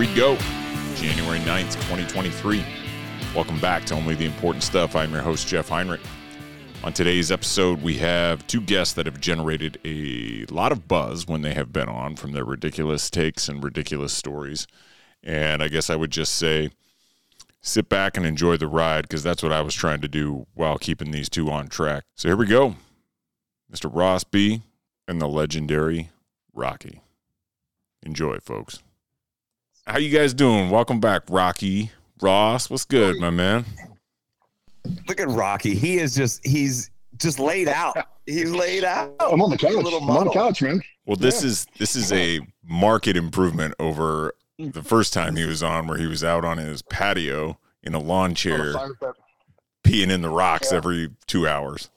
we go. January 9th, 2023. Welcome back to Only the Important Stuff. I'm your host, Jeff Heinrich. On today's episode, we have two guests that have generated a lot of buzz when they have been on from their ridiculous takes and ridiculous stories. And I guess I would just say, sit back and enjoy the ride, because that's what I was trying to do while keeping these two on track. So here we go. Mr. Ross B. and the legendary Rocky. Enjoy, folks. How you guys doing? Welcome back, Rocky. Ross, what's good, my man? Look at Rocky. He is just, laid out. He's laid out. I'm on the couch. Man. Well, this is a marked improvement over the first time he was on, where he was out on his patio in a lawn chair, peeing in the rocks every 2 hours.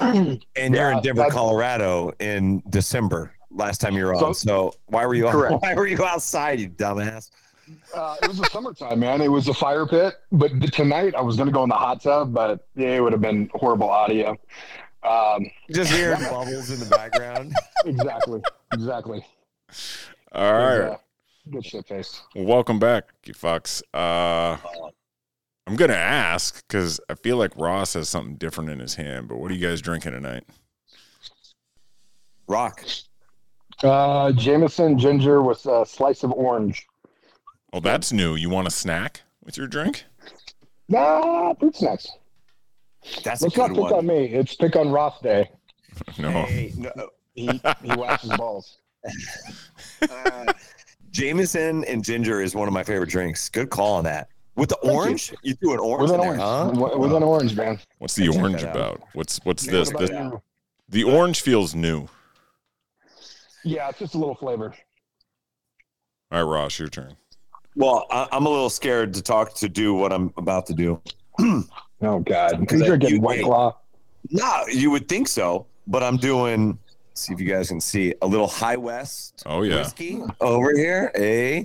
And you're in Denver, Colorado in December. Last time you were on, so why were you on, why were you outside, you dumbass? It was the summertime, man. It was a fire pit, but tonight I was going to go in the hot tub, but yeah, it would have been horrible audio. Just hearing bubbles in the background. Exactly. All right. Good shit face. Well, welcome back, you fucks. I'm going to ask, because I feel like Ross has something different in his hand, but what are you guys drinking tonight? Rock. Jameson ginger with a slice of orange. Well, that's new. You want a snack with your drink? Nah, food snacks. That's Let's a good not pick one. On me. It's pick on Ross Day. No. Hey, no. He waxes balls. Jameson and ginger is one of my favorite drinks. Good call on that. With the orange? You do an orange with an orange. With an orange, man. What's the orange about? What's this? The orange feels new. Yeah, it's just a little flavor. All right, Ross, your turn. Well, I'm a little scared to do what I'm about to do. Oh, God. Because you're getting White Claw. No, you would think so, but I'm doing, see if you guys can see, a little High West whiskey over here, eh?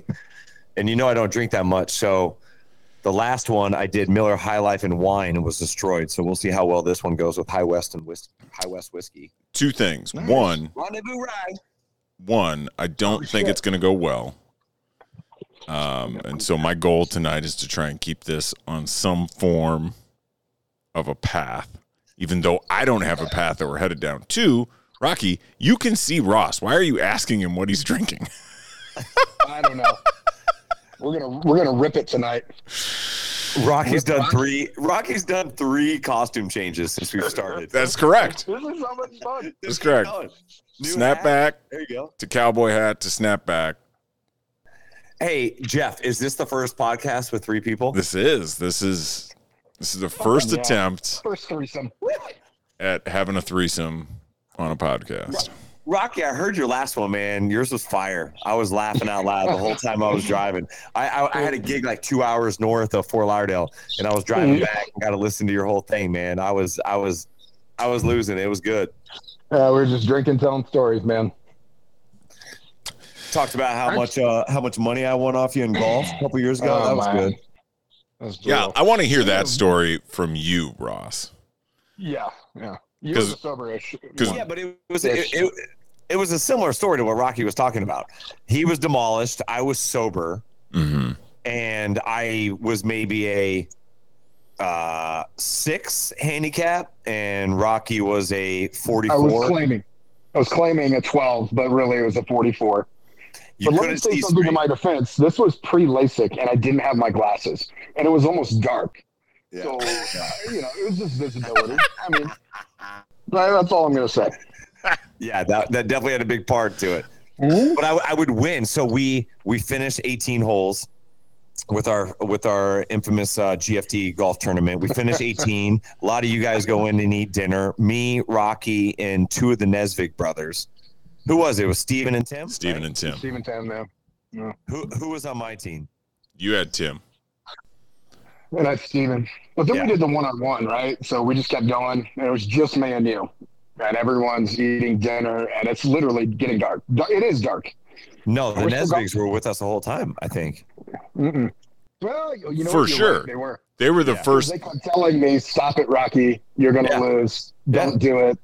And you know I don't drink that much, so the last one I did, Miller High Life and wine, and was destroyed, so we'll see how well this one goes with High West and High West whiskey. Two things. Nice. One. Rendezvous ride. One, I don't think it's going to go well. And so my goal tonight is to try and keep this on some form of a path, even though I don't have a path that we're headed down. Two, Rocky, you can see Ross. Why are you asking him what he's drinking? I don't know. We're gonna rip it tonight. Rocky's done three costume changes since we've started. That's correct. This is so much fun. That's correct. Snapback to cowboy hat to snapback. Hey, Jeff, is this the first podcast with three people? This is the first attempt. First threesome. At having a threesome on a podcast. Rocky, I heard your last one, man. Yours was fire. I was laughing out loud the whole time I was driving. I had a gig like 2 hours north of Fort Lauderdale, and I was driving back and got to listen to your whole thing, man. I was losing. It was good. We were just drinking, telling stories, man. Talked about how much money I won off you in golf a couple years ago. That was good. That was brutal. I want to hear that story from you, Ross. Yeah. You were soberish. Yeah, but it was a similar story to what Rocky was talking about. He was demolished. I was sober, and I was maybe a 6 handicap, and Rocky was a 44. I was claiming a 12, but really it was a 44. But let me say something to my defense. This was pre-LASIK, and I didn't have my glasses, and it was almost dark. Yeah. So, it was just visibility. I mean, that's all I'm going to say. Yeah, that definitely had a big part to it. Mm-hmm. But I would win. So we finished 18 holes with our infamous GFT golf tournament. We finished 18. A lot of you guys go in and eat dinner. Me, Rocky, and two of the Nesvig brothers. Who was it? It was Steven and Tim? Steven and Tim, yeah. Who was on my team? You had Tim. And I had Steven. But then we did the one-on-one, right? So we just kept going, and it was just me and you. And everyone's eating dinner, and it's literally getting dark. It is dark. No, the Nesbigs were with us the whole time, I think. Mm-mm. Well, for sure. Right, they were. They were the first. They kept telling me, stop it, Rocky. You're going to lose. Don't do it.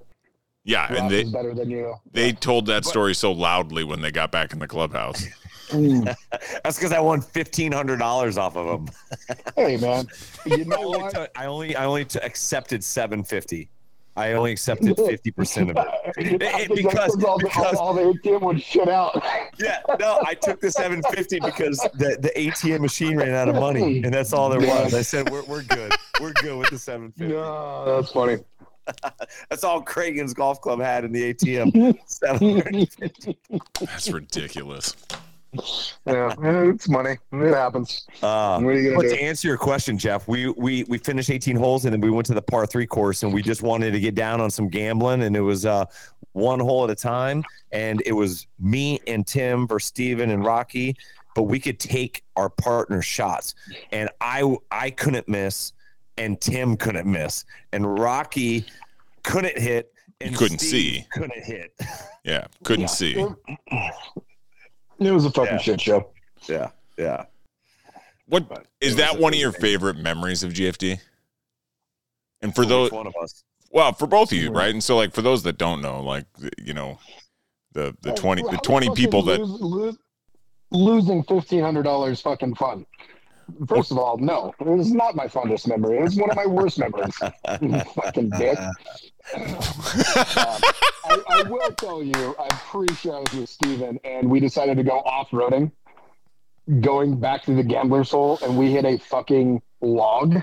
Yeah, Ross and they told that story so loudly when they got back in the clubhouse. That's because I won $1,500 off of them. Hey man, you know I only accepted $750. I only accepted 50% of it. Because all the ATM would shut out. Yeah, no, I took the $750 because the ATM machine ran out of money, and that's all there was. I said, we're good. We're good with the $750. No, that's funny. That's all Cragen's Golf Club had in the ATM. $750. That's ridiculous. Yeah, it's money. It happens. What are you gonna do? To answer your question, Jeff, we finished 18 holes, and then we went to the par 3 course, and we just wanted to get down on some gambling, and it was one hole at a time, and it was me and Tim versus Steven and Rocky, but we could take our partner shots, and I couldn't miss, and Tim couldn't miss, and Rocky couldn't hit, and you couldn't see. Couldn't hit. Yeah, couldn't see. It was a fucking shit show. Yeah, yeah. What is that? One of your favorite memories of GFD? And for those, one of us. Well, for both of you, right? And so, like, for those that don't know, like, you know, the twenty people that losing $1,500 fucking fun. First of all, no, it was not my fondest memory. It was one of my worst memories. Fucking dick. I will tell you, I'm pretty sure I was with Steven, and we decided to go off-roading, going back to the gambler's hole, and we hit a fucking log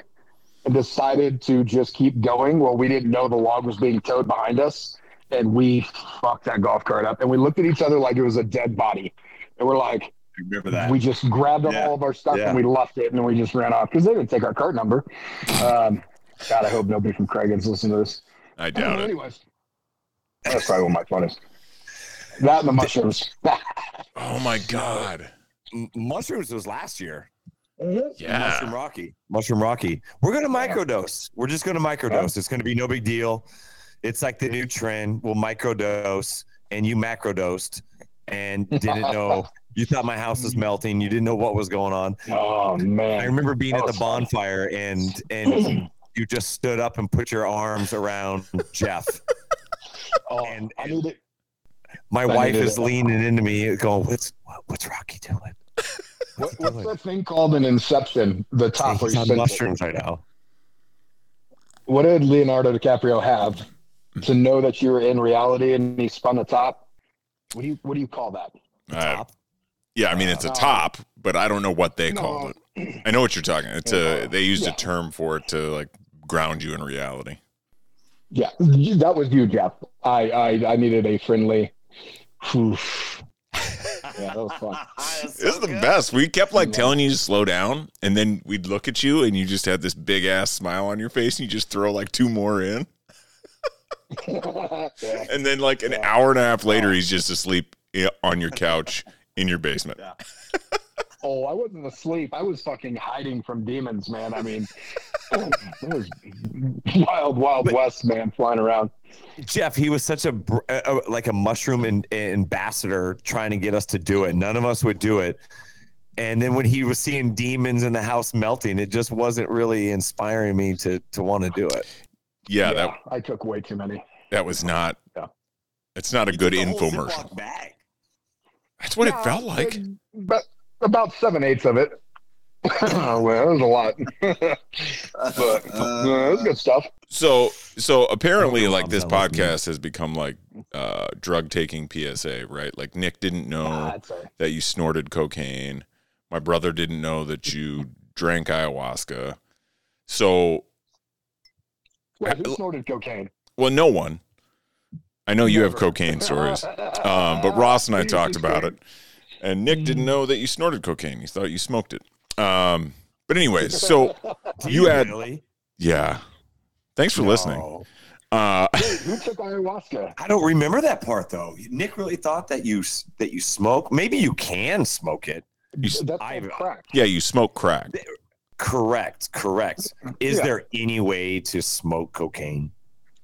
and decided to just keep going. Well, we didn't know the log was being towed behind us, and we fucked that golf cart up. And we looked at each other like it was a dead body. And we're like... Remember that. We just grabbed up all of our stuff and we left it, and then we just ran off because they didn't take our cart number. God, I hope nobody from Craig's listening to this. I doubt it. Anyways, that's probably one of my funnest. That and the mushrooms. Oh my God, mushrooms was last year. Yeah, mushroom Rocky. We're gonna microdose. We're just gonna microdose. It's gonna be no big deal. It's like the new trend. We'll microdose, and you macrodosed, and didn't know. You thought my house was melting. You didn't know what was going on. Oh, man. I remember being at the bonfire, and you just stood up and put your arms around Jeff. Oh, and I need it. My wife is leaning into me going, what's Rocky doing? What's that thing called in Inception? The top where you mushrooms right now. What did Leonardo DiCaprio have to know that you were in reality and he spun the top? What do you call that? Top? Yeah, I mean, it's a top, but I don't know what they called it. I know what you're talking. It's they used a term for it to, like, ground you in reality. Yeah, that was you, Jeff. I needed a friendly. Yeah, that was fun. This is the best. We kept, like, telling you to slow down, and then we'd look at you, and you just had this big-ass smile on your face, and you just throw, like, 2 more in. And then, like, an hour and a half later, he's just asleep on your couch. In your basement. Yeah. Oh, I wasn't asleep. I was fucking hiding from demons, man. I mean, it was wild west, man, flying around. Jeff, he was such a mushroom ambassador trying to get us to do it. None of us would do it. And then when he was seeing demons in the house melting, it just wasn't really inspiring me to want to do it. Yeah, I took way too many. That was not. Yeah. It's not a good infomercial. That's what it felt like. But about 7/8 of it. Oh, well, that was a lot. But it was good stuff. So apparently, like, this podcast has become like drug-taking PSA, right? Like, Nick didn't know that you snorted cocaine. My brother didn't know that you drank ayahuasca. So... Wait, who snorted cocaine? Well, no one. I know you have cocaine stories, but Ross and I talked about it, and Nick didn't know that you snorted cocaine. He thought you smoked it. But anyways, so you had, thanks for listening. Wait, who took ayahuasca? I don't remember that part though. Nick really thought that you smoke. Maybe you can smoke it. That's crack. Yeah, you smoke crack. Correct. Is there any way to smoke cocaine?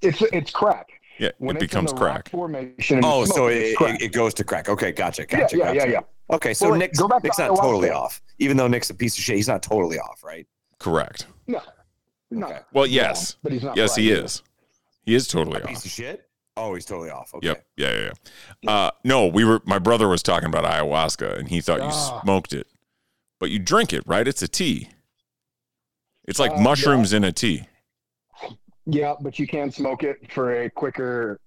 It's crack. Yeah, it becomes crack. Oh, so it goes to crack. Okay, gotcha. Yeah. Okay, so well, Nick's not totally off. Even though Nick's a piece of shit, he's not totally off, right? Correct. No. Okay. Well, yes. No, but he's not. Yes, he is. He is totally off. Piece of shit? Oh, he's totally off. Okay. Yep. Yeah. No, my brother was talking about ayahuasca, and he thought you smoked it. But you drink it, right? It's a tea. It's like mushrooms in a tea. Yeah, but you can smoke it for a quicker,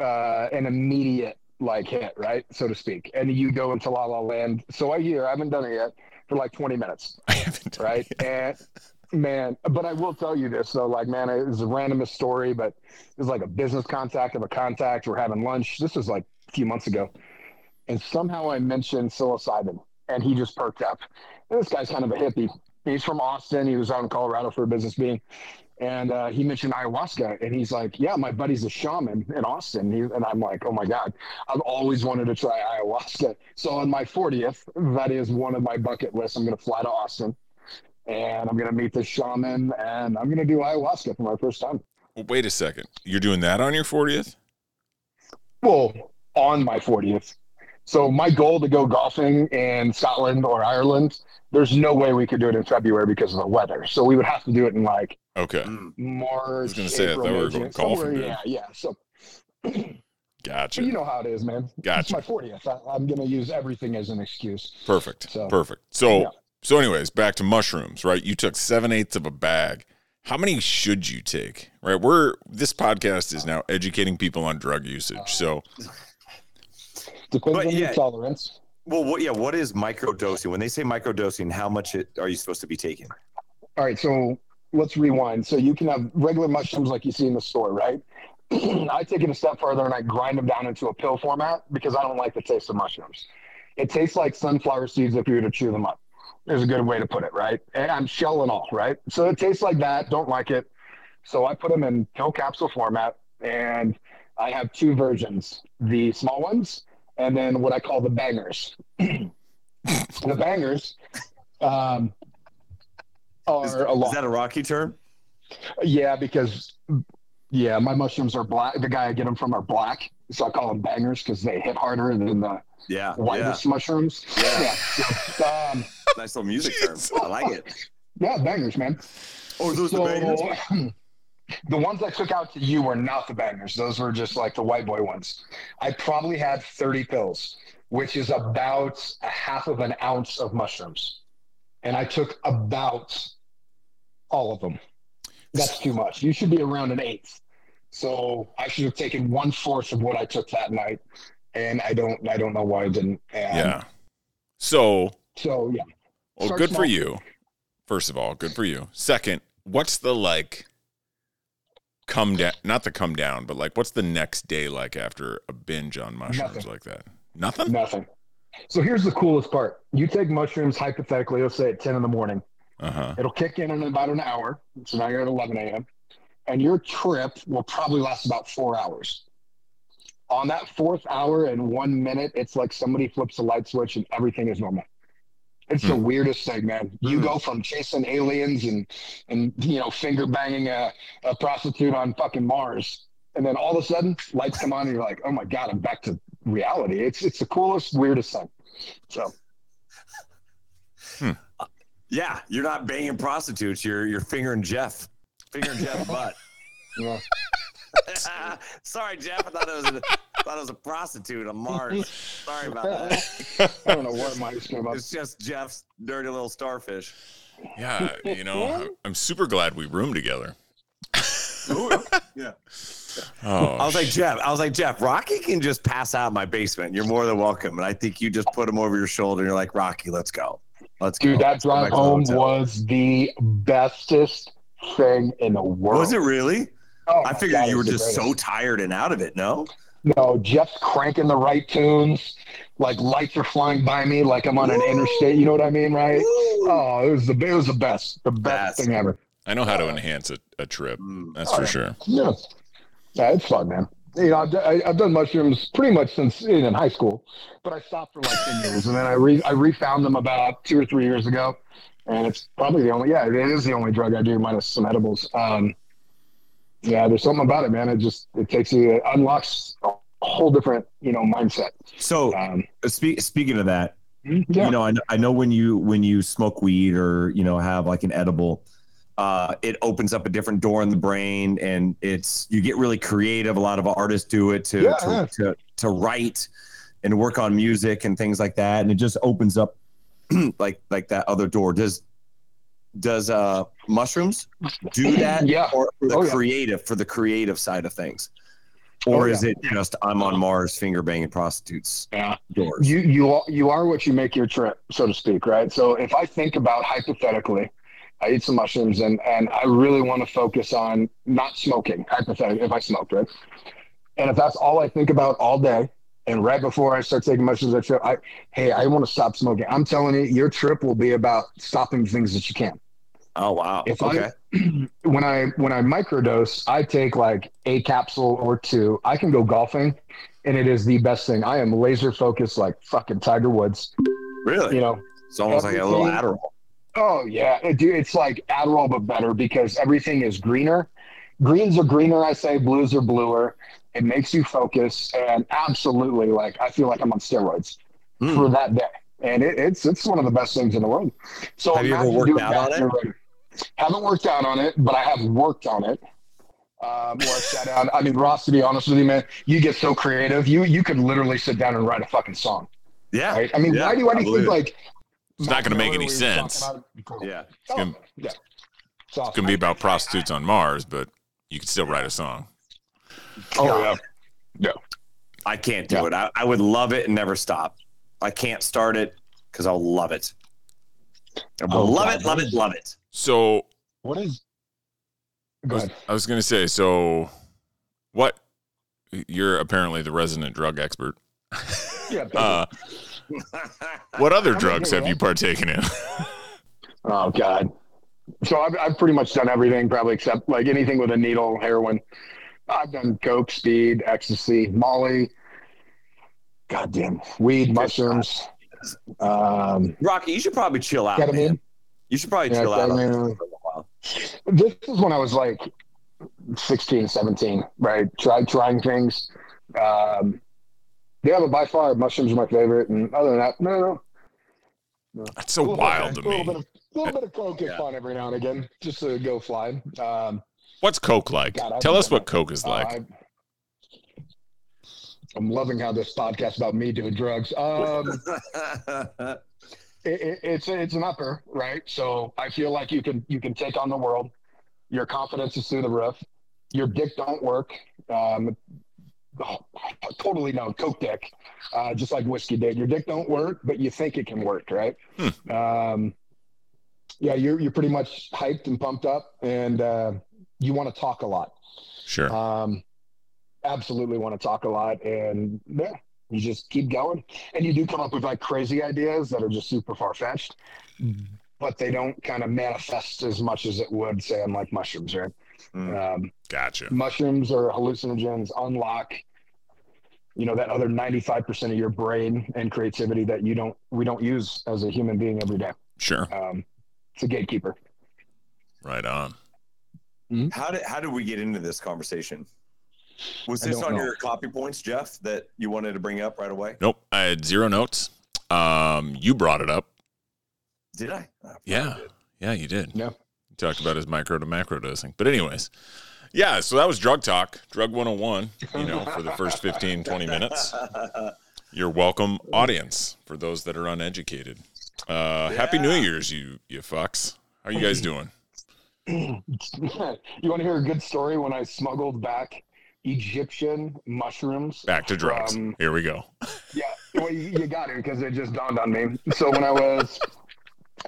an immediate hit, right? So to speak. And you go into La La Land. So I hear, I haven't done it yet, for 20 minutes. I haven't done it yet. Man, but I will tell you this, though. It was the randomest story, but it was a business contact of a contact. We're having lunch. This was a few months ago. And somehow I mentioned psilocybin, and he just perked up. And this guy's kind of a hippie. He's from Austin. He was out in Colorado for a business meeting. And he mentioned ayahuasca, and he's like, yeah, my buddy's a shaman in Austin. And I'm like, oh, my God, I've always wanted to try ayahuasca. So on my 40th, that is one of my bucket lists. I'm going to fly to Austin. And I'm going to meet this shaman, and I'm going to do ayahuasca for my first time. Well, wait a second. You're doing that on your 40th? Well, on my 40th. So my goal to go golfing in Scotland or Ireland, there's no way we could do it in February because of the weather. So we would have to do it in March. I was going to say, I thought we were going golfing. Yeah. So, gotcha. But you know how it is, man. Gotcha. It's my 40th. I'm going to use everything as an excuse. Perfect. So. Yeah. So anyways, back to mushrooms, right? You took 7/8 of a bag. How many should you take, right? This podcast is now educating people on drug usage, so. Depends on your tolerance. Well, what is microdosing? When they say microdosing, how much are you supposed to be taking? All right, so let's rewind. So you can have regular mushrooms like you see in the store, right? I take it a step further and I grind them down into a pill format because I don't like the taste of mushrooms. It tastes like sunflower seeds if you were to chew them up. There's a good way to put it, right? And I'm shell and all, right? So it tastes like that. Don't like it. So I put them in pill capsule format, and I have two versions, the small ones and then what I call the bangers. The bangers are a lot. Is that a Rocky term? Yeah, because my mushrooms are black. The guy I get them from are black. So I call them bangers because they hit harder than the whitest mushrooms. Yeah. Nice little music term. I like it. Yeah, bangers, man. Oh, those the bangers? The ones I took out to you were not the bangers. Those were just the white boy ones. I probably had 30 pills, which is about a half of an ounce of mushrooms. And I took about all of them. That's too much. You should be around an eighth. So I should have taken 1/4 of what I took that night. And I don't know why I didn't. So yeah. Well, good for you. First of all, good for you. Second, what's the come down? Not the come down, but what's the next day after a binge on mushrooms? Nothing. Like that? Nothing. Nothing. So here's the coolest part: you take mushrooms hypothetically, let's say at 10 in the morning. It'll kick in about an hour. So now you're at 11 a.m. and your trip will probably last about 4 hours. On that fourth hour and 1 minute, it's like somebody flips a light switch and everything is normal. It's the weirdest thing, man. You go from chasing aliens and finger banging a prostitute on fucking Mars, and then all of a sudden lights come on and you're like, oh my God, I'm back to reality. It's the coolest, weirdest thing. So. Yeah, you're not banging prostitutes. You're fingering Jeff. Fingering Jeff's butt. Yeah. Sorry, Jeff. I thought it was a prostitute on Mars. Sorry about that. I don't know what my is about. It's just Jeff's dirty little starfish. Yeah, I'm super glad we roomed together. Yeah. Oh, I was like Jeff. Rocky can just pass out in my basement. You're more than welcome. And I think you just put him over your shoulder. And you're like, Rocky, let's go. Dude, that drive home was the bestest thing in the world. Was it really? Oh, I figured you were just so tired and out of it, no? No, Jeff's cranking the right tunes. Lights are flying by me I'm on an interstate. You know what I mean, right? Woo! Oh, it was the best. The best thing ever. I know how to enhance a trip. That's for sure. Yeah. Yeah, it's fun, man. I've done mushrooms pretty much since in high school, but I stopped for 10 years, and then I refound them about 2 or 3 years ago, and it's probably the only drug I do minus some edibles. Yeah, there's something about it, man. It takes you, it unlocks a whole different, mindset. So speaking of that, I know when you smoke weed or have an edible, it opens up a different door in the brain, and it's, you get really creative. A lot of artists do it to write and work on music and things like that. And it just opens up like that other door. Does mushrooms do that? Yeah. Or for the creative side of things? Or is it just I'm on Mars finger banging prostitutes? Yeah. Doors. You are what you make your trip, so to speak, right? So if I think about, hypothetically, I eat some mushrooms and I really want to focus on not smoking, hypothetically, if I smoked, right? And if that's all I think about all day, and right before I start taking mushrooms, I want to stop smoking. I'm telling you, your trip will be about stopping things that you can. Oh, wow. When I microdose, I take like a capsule or two. I can go golfing, and it is the best thing. I am laser focused like fucking Tiger Woods. Really? You know, it's almost like a little Adderall. Oh, yeah. It's like Adderall, but better, because everything is greener. Greens are greener, I say. Blues are bluer. It makes you focus. And absolutely, like, I feel like I'm on steroids for that day. And it's one of the best things in the world. So have you ever worked out on it? Haven't worked out on it, but I have worked on it. Where I sat down. I mean, Ross, to be honest with you, man, you get so creative. You could literally sit down and write a fucking song. Yeah. Right? I mean, why do you think it's not going to make any sense? Yeah. It's going to be about prostitutes on Mars, but you could still write a song. Oh, yeah. No. I can't do it. I would love it and never stop. I can't start it because I'll love it. I love it. So what is? Go ahead. I was going to say, so what? You're apparently the resident drug expert. Yeah. What other drugs have you partaken in? Oh God. So I've pretty much done everything, probably, except like anything with a needle, heroin. I've done coke, speed, ecstasy, Molly. Goddamn weed, mushrooms. Rocky, you should probably chill out. Man. You should probably chill out. For a while. This is when I was like 16, 17, right? Trying things. But by far, mushrooms are my favorite. And other than that, no. That's so wild to me. A little bit of coke is fun every now and again, just to go fly. What's coke like? God, tell us what coke is like. I'm loving how this podcast about me doing drugs. It's an upper, right? So I feel like you can take on the world. Your confidence is through the roof. Your dick don't work. Totally no coke dick, just like whiskey dick. Your dick don't work, but you think it can work, right? You're pretty much hyped and pumped up, and you want to talk a lot. Sure. Absolutely want to talk a lot, and you just keep going, and you do come up with like crazy ideas that are just super far-fetched, but they don't kind of manifest as much as it would, say, on like mushrooms, right? Gotcha. Mushrooms are hallucinogens, unlock, you know, that other 95% of your brain and creativity that we don't use as a human being every day. Sure. It's a gatekeeper. Right on. Mm-hmm. How did we get into this conversation? Was this on your copy points, Jeff, that you wanted to bring up right away? Nope. I had zero notes. You brought it up. Did I? I did. Yeah, you did. No. You talked about his micro to macro dosing. But anyways, yeah, so that was drug talk, drug 101, you know, for the first 15, 20 minutes. You're welcome, audience, for those that are uneducated. Happy New Year's, you fucks. How are you guys doing? You want to hear a good story when I smuggled back Egyptian mushrooms back to drugs? Here we go. Yeah, well, you got it, because it just dawned on me. So when I was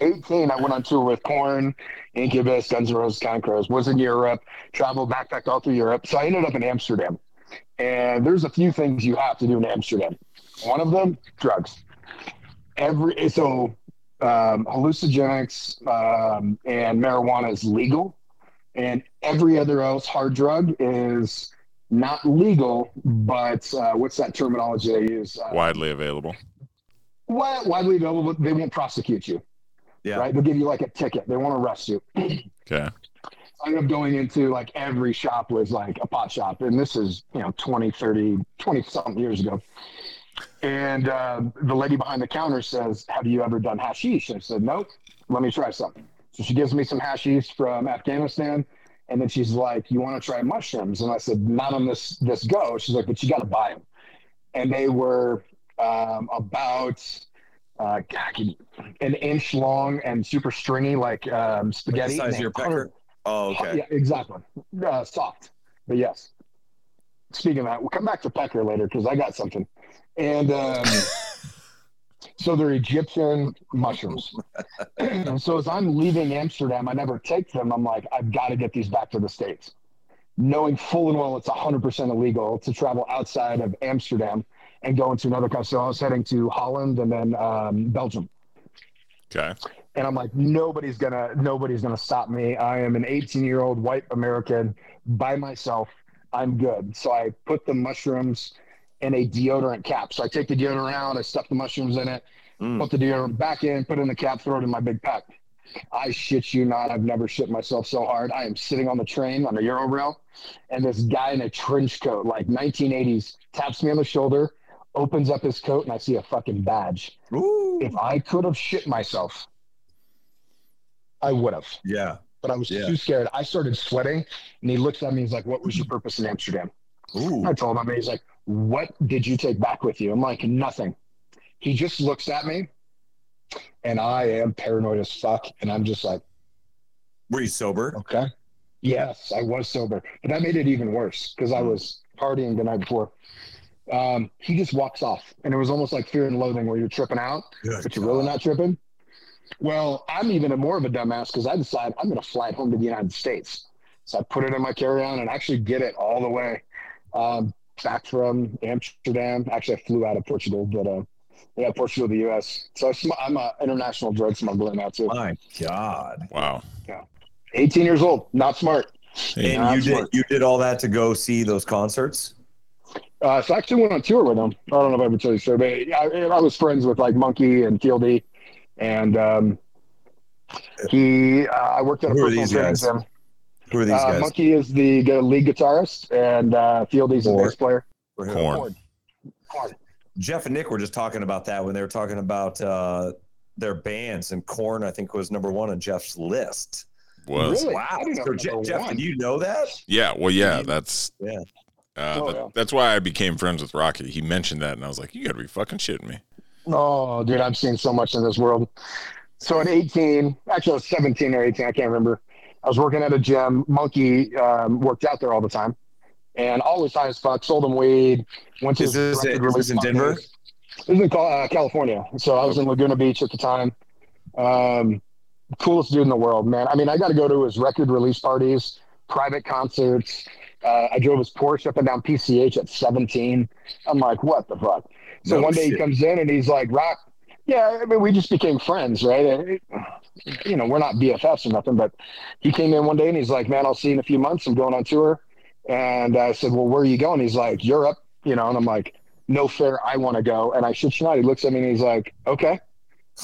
18, I went on tour with Korn, Incubus, Guns N' Roses, Counting Crows. Was in Europe, traveled, backpacked all through Europe. So I ended up in Amsterdam, and there's a few things you have to do in Amsterdam. One of them, drugs. Hallucinogenics and marijuana is legal, and every other hard drug is not legal, but what's that terminology they use? Widely available. Widely available, but they won't prosecute you. Yeah. Right? They'll give you like a ticket. They won't arrest you. Okay. I ended up going into like every shop was like a pot shop, and this is 20-something years ago. And the lady behind the counter says, "Have you ever done hashish?" I said, "Nope. Let me try something." So she gives me some hashish from Afghanistan. And then she's like, you want to try mushrooms? And I said, not on this go. She's like, but you got to buy them. And they were about an inch long and super stringy, like spaghetti. Like the size of your pecker? Oh, okay. Yeah, exactly. Soft. But yes. Speaking of that, we'll come back to pecker later because I got something. And so they're Egyptian mushrooms. So as I'm leaving Amsterdam, I never take them. I'm like, I've got to get these back to the States, knowing full and well it's 100% illegal to travel outside of Amsterdam and go into another country. So I was heading to Holland and then Belgium. Okay. And I'm like, nobody's gonna stop me. I am an 18-year-old white American by myself. I'm good. So I put the mushrooms in a deodorant cap. So I take the deodorant out, I stuff the mushrooms in it, put the deodorant back in, put it in the cap, throw it in my big pack. I shit you not, I've never shit myself so hard. I am sitting on the train on the Eurorail, and this guy in a trench coat, like 1980s, taps me on the shoulder, opens up his coat, and I see a fucking badge. Ooh. If I could have shit myself, I would have. Yeah. But I was too scared. I started sweating, and he looks at me, he's like, what was your purpose in Amsterdam? Ooh. I told him, and he's like, what did you take back with you? I'm like, nothing. He just looks at me, and I am paranoid as fuck, and I'm just like... Were you sober? Okay. Yes, I was sober. But that made it even worse, because I was partying the night before. He just walks off, and it was almost like Fear and Loathing, where you're tripping out, but you're really not tripping. Well, I'm even more of a dumbass, because I decide I'm going to fly home to the United States. So I put it in my carry-on and actually get it all the way back from Amsterdam. Actually, I flew out of Portugal, but Portugal to the U.S. So I'm an international drug smuggler now, too. My God. Wow. Yeah. 18 years old. Not smart. And you did all that to go see those concerts? So I actually went on tour with them. I don't know if I ever told you, sir, but I was friends with, like, Monkey and Fieldy. And I worked at a personal training gym. Who are these guys? Monkey is the lead guitarist, and Fieldy's a bass player. Korn. Jeff and Nick were just talking about that when they were talking about their bands, and Korn, I think, was #1 on Jeff's list. Was really? Wow. So Jeff, did you know that? Yeah. Well, yeah. That's why I became friends with Rocky. He mentioned that, and I was like, "You got to be fucking shitting me." Oh, dude, I've seen so much in this world. So at 18, actually I was 17 or 18, I can't remember. I was working at a gym. Monkey worked out there all the time, and always high as fuck. Sold him weed. Went to this in Denver. This is in California. So I was in Laguna Beach at the time. Coolest dude in the world, man. I mean, I got to go to his record release parties, private concerts. I drove his Porsche up and down PCH at 17. I'm like, what the fuck? So He comes in and he's like, Rock. Yeah, I mean, we just became friends, right? You know, we're not BFFs or nothing, but he came in one day and he's like, man, I'll see you in a few months. I'm going on tour. And I said, well, where are you going? He's like, Europe, you know, and I'm like, no fair, I want to go. And I shit you not, he looks at me and he's like, okay.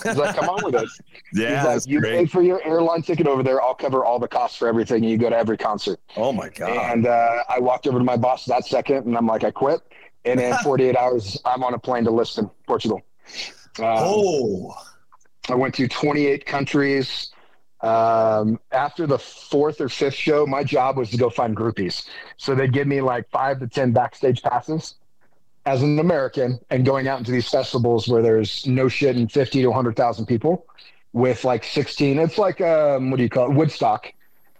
He's like, come on with us. Yeah, he's like, you pay for your airline ticket over there. I'll cover all the costs for everything. And you go to every concert. Oh, my God. And I walked over to my boss that second, and I'm like, I quit. And in 48 hours, I'm on a plane to Lisbon, Portugal. I went to 28 countries. After the fourth or fifth show, my job was to go find groupies. So they'd give me like 5 to 10 backstage passes as an American and going out into these festivals where there's no shit and 50 to 100,000 people with like 16. It's like, Woodstock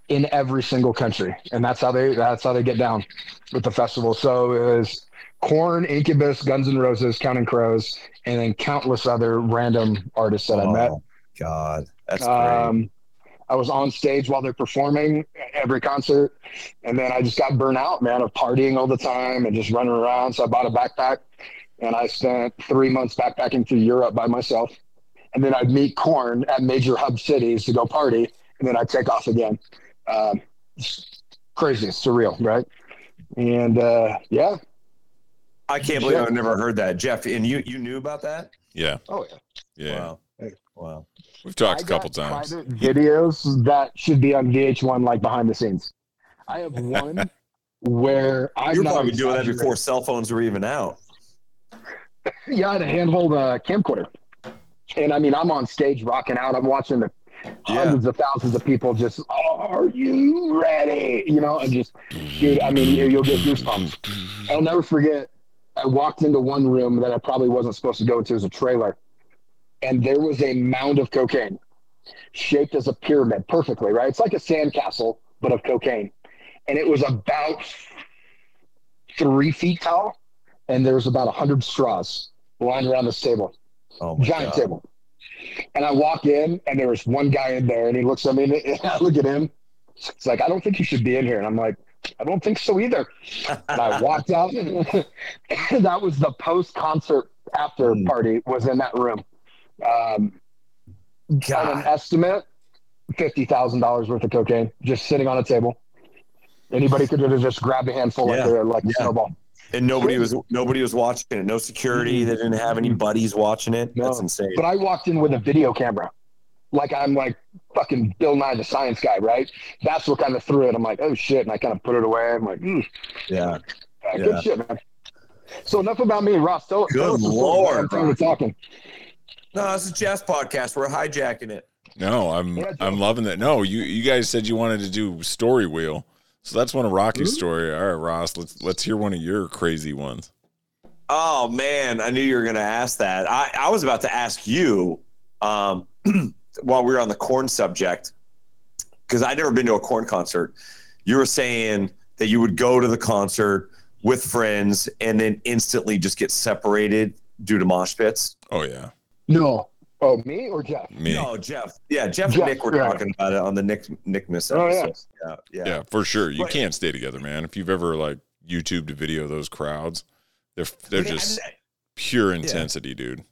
in every single country. And that's how they get down with the festival. So it was Korn, Incubus, Guns N' Roses, Counting Crows, and then countless other random artists that I met. Oh, God. That's great. I was on stage while they're performing every concert, and then I just got burnt out, man, of partying all the time and just running around. So I bought a backpack, and I spent 3 months backpacking through Europe by myself. And then I'd meet Korn at major hub cities to go party, and then I'd take off again. Crazy, surreal, right? And, yeah. I can't believe I've never heard that, Jeff. And you knew about that? Yeah. Oh yeah. Yeah. Wow. Hey. Wow. We've talked a couple times. Private videos that should be on VH1, like behind the scenes. I have one where you're probably doing that before cell phones were even out. Yeah, I had a handheld camcorder, and I mean, I'm on stage rocking out. I'm watching the hundreds of thousands of people just, oh, are you ready? You know, and just, dude, I mean, you'll get goosebumps. I'll never forget, I walked into one room that I probably wasn't supposed to go into as a trailer, and there was a mound of cocaine shaped as a pyramid perfectly, right? It's like a sandcastle, but of cocaine. And it was about 3 feet tall, and there was about 100 straws lined around this table. Oh my giant God. Table. And I walk in, and there was one guy in there, and he looks at me, and I look at him. It's like, I don't think you should be in here. And I'm like, I don't think so either. And I walked out, and that was the post-concert after party was in that room. Got an estimate, $50,000 worth of cocaine just sitting on a table. Anybody could have just grabbed a handful like a snowball. And nobody was watching it. No security. They didn't have any buddies watching it. No. That's insane. But I walked in with a video camera. Like I'm like fucking Bill Nye the Science Guy, right? That's what kind of threw it. I'm like, oh shit. And I kind of put it away. I'm like, good shit, man. So enough about me, Ross. Good Lord. I'm talking. No, this is Jeff's podcast. We're hijacking it. No, I'm loving that. No, you guys said you wanted to do Story Wheel. So that's one of Rocky's story. All right, Ross, let's hear one of your crazy ones. Oh man, I knew you were going to ask that. I was about to ask you while we were on the Korn subject, because I'd never been to a Korn concert. You were saying that you would go to the concert with friends and then instantly just get separated due to mosh pits. Oh yeah. No. Oh, me or Jeff? Me. No, Jeff. Yeah, Jeff and Nick were talking about it on the Nick Miss episode. Oh, yeah. Yeah, for sure. You can't stay together, man. If you've ever like YouTubed a video of those crowds, they're just pure intensity, dude.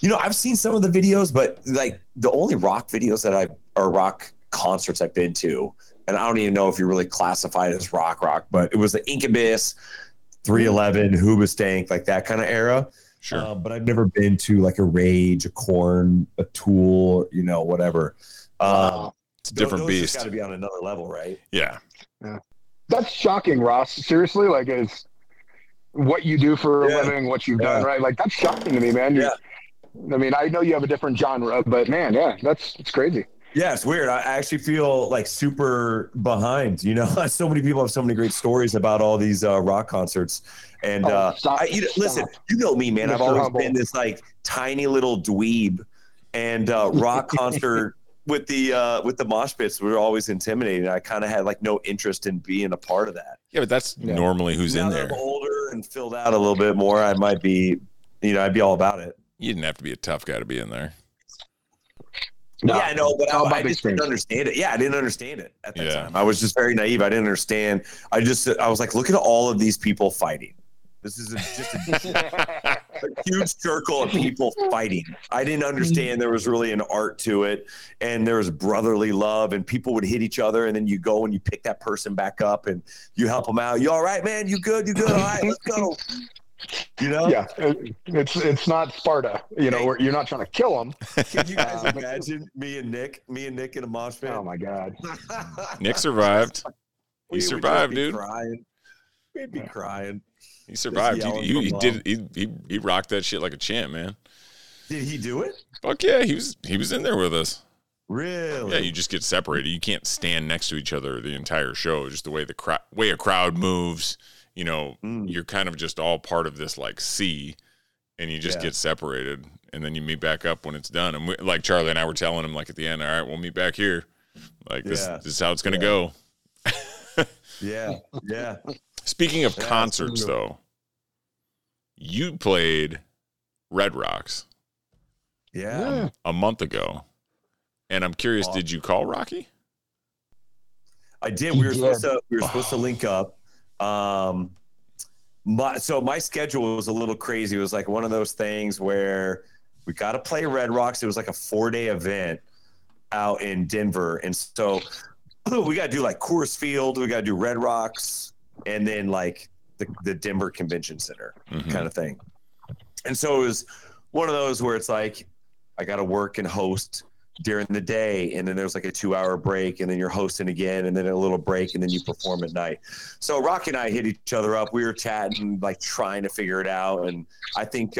You know, I've seen some of the videos, but like the only rock videos that rock concerts I've been to, and I don't even know if you really classify it as rock, but it was the Incubus, 311, Hoobastank, like that kind of era. Sure. But I've never been to like a Rage, a Korn, a Tool, you know, whatever. It's a different beast. It's got to be on another level, right? Yeah. That's shocking, Ross. Seriously, like it's what you do for a living, what you've done, right? Like that's shocking to me, man. I mean, I know you have a different genre, but man, it's crazy. Yeah, it's weird. I actually feel like super behind, you know. So many people have so many great stories about all these rock concerts. And listen, you know me, man. Mr. I've always been this like tiny little dweeb, and rock concert with the mosh pits were always intimidating. I kind of had like no interest in being a part of that. Yeah, but that's normally who's now in there. Now that I'm older and filled out a little bit more, I might be, I'd be all about it. You didn't have to be a tough guy to be in there. No, yeah, I know, but I just didn't understand it. Yeah, I didn't understand it at that time. I was just very naive. I didn't understand. I was like, look at all of these people fighting. This is a huge circle of people fighting. I didn't understand there was really an art to it, and there was brotherly love, and people would hit each other, and then you go and you pick that person back up, and you help them out. You all right, man? You good? You good? All right, let's go. You know, it's not Sparta. You know, where you're not trying to kill them. Can you guys imagine me and Nick in a mosh pit? Oh my God! Nick survived. He survived, dude. We'd be crying. He survived. He did. He rocked that shit like a champ, man. Did he do it? Fuck yeah, he was in there with us. Really? Yeah, you just get separated. You can't stand next to each other the entire show. Just the way a crowd moves. You know, you're kind of just all part of this like sea, and you just get separated, and then you meet back up when it's done. And like Charlie and I were telling him, like at the end, all right, we'll meet back here. Like this is how it's gonna go. Yeah. Speaking of concerts, though, you played Red Rocks, a month ago, and I'm curious, did you call Rocky? I did. We were supposed to link up. So my schedule was a little crazy. It was like one of those things where we got to play Red Rocks. It was like a 4-day event out in Denver. And so we got to do like Coors Field. We got to do Red Rocks and then like the Denver Convention Center kind of thing. And so it was one of those where it's like, I got to work and host during the day, and then there's like a 2-hour break, and then you're hosting again, and then a little break, and then you perform at night. So Rocky and I hit each other up. We were chatting, like trying to figure it out, and I think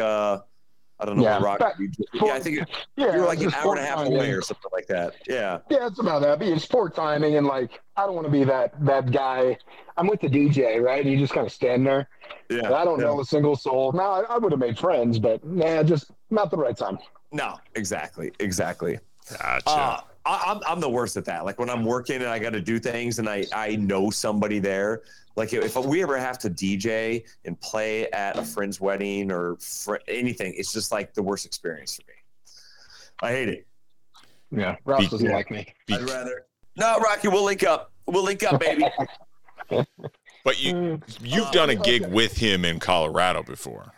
I don't know what Rocky you did. Yeah, I think you were like an hour and a half away or something like that. Yeah. Yeah, it's about that. But it's sport timing, and like I don't want to be that guy. I'm with the DJ, right? And you just kind of stand there. Yeah. And I don't know a single soul. Now I would have made friends, but just not the right time. No, exactly. Gotcha. I'm the worst at that. Like when I'm working and I got to do things, and I know somebody there. Like if we ever have to DJ and play at a friend's wedding or anything, it's just like the worst experience for me. I hate it. Yeah, Ross doesn't like me. I'd rather no, Rocky. We'll link up. We'll link up, baby. But you've done a gig with him in Colorado before.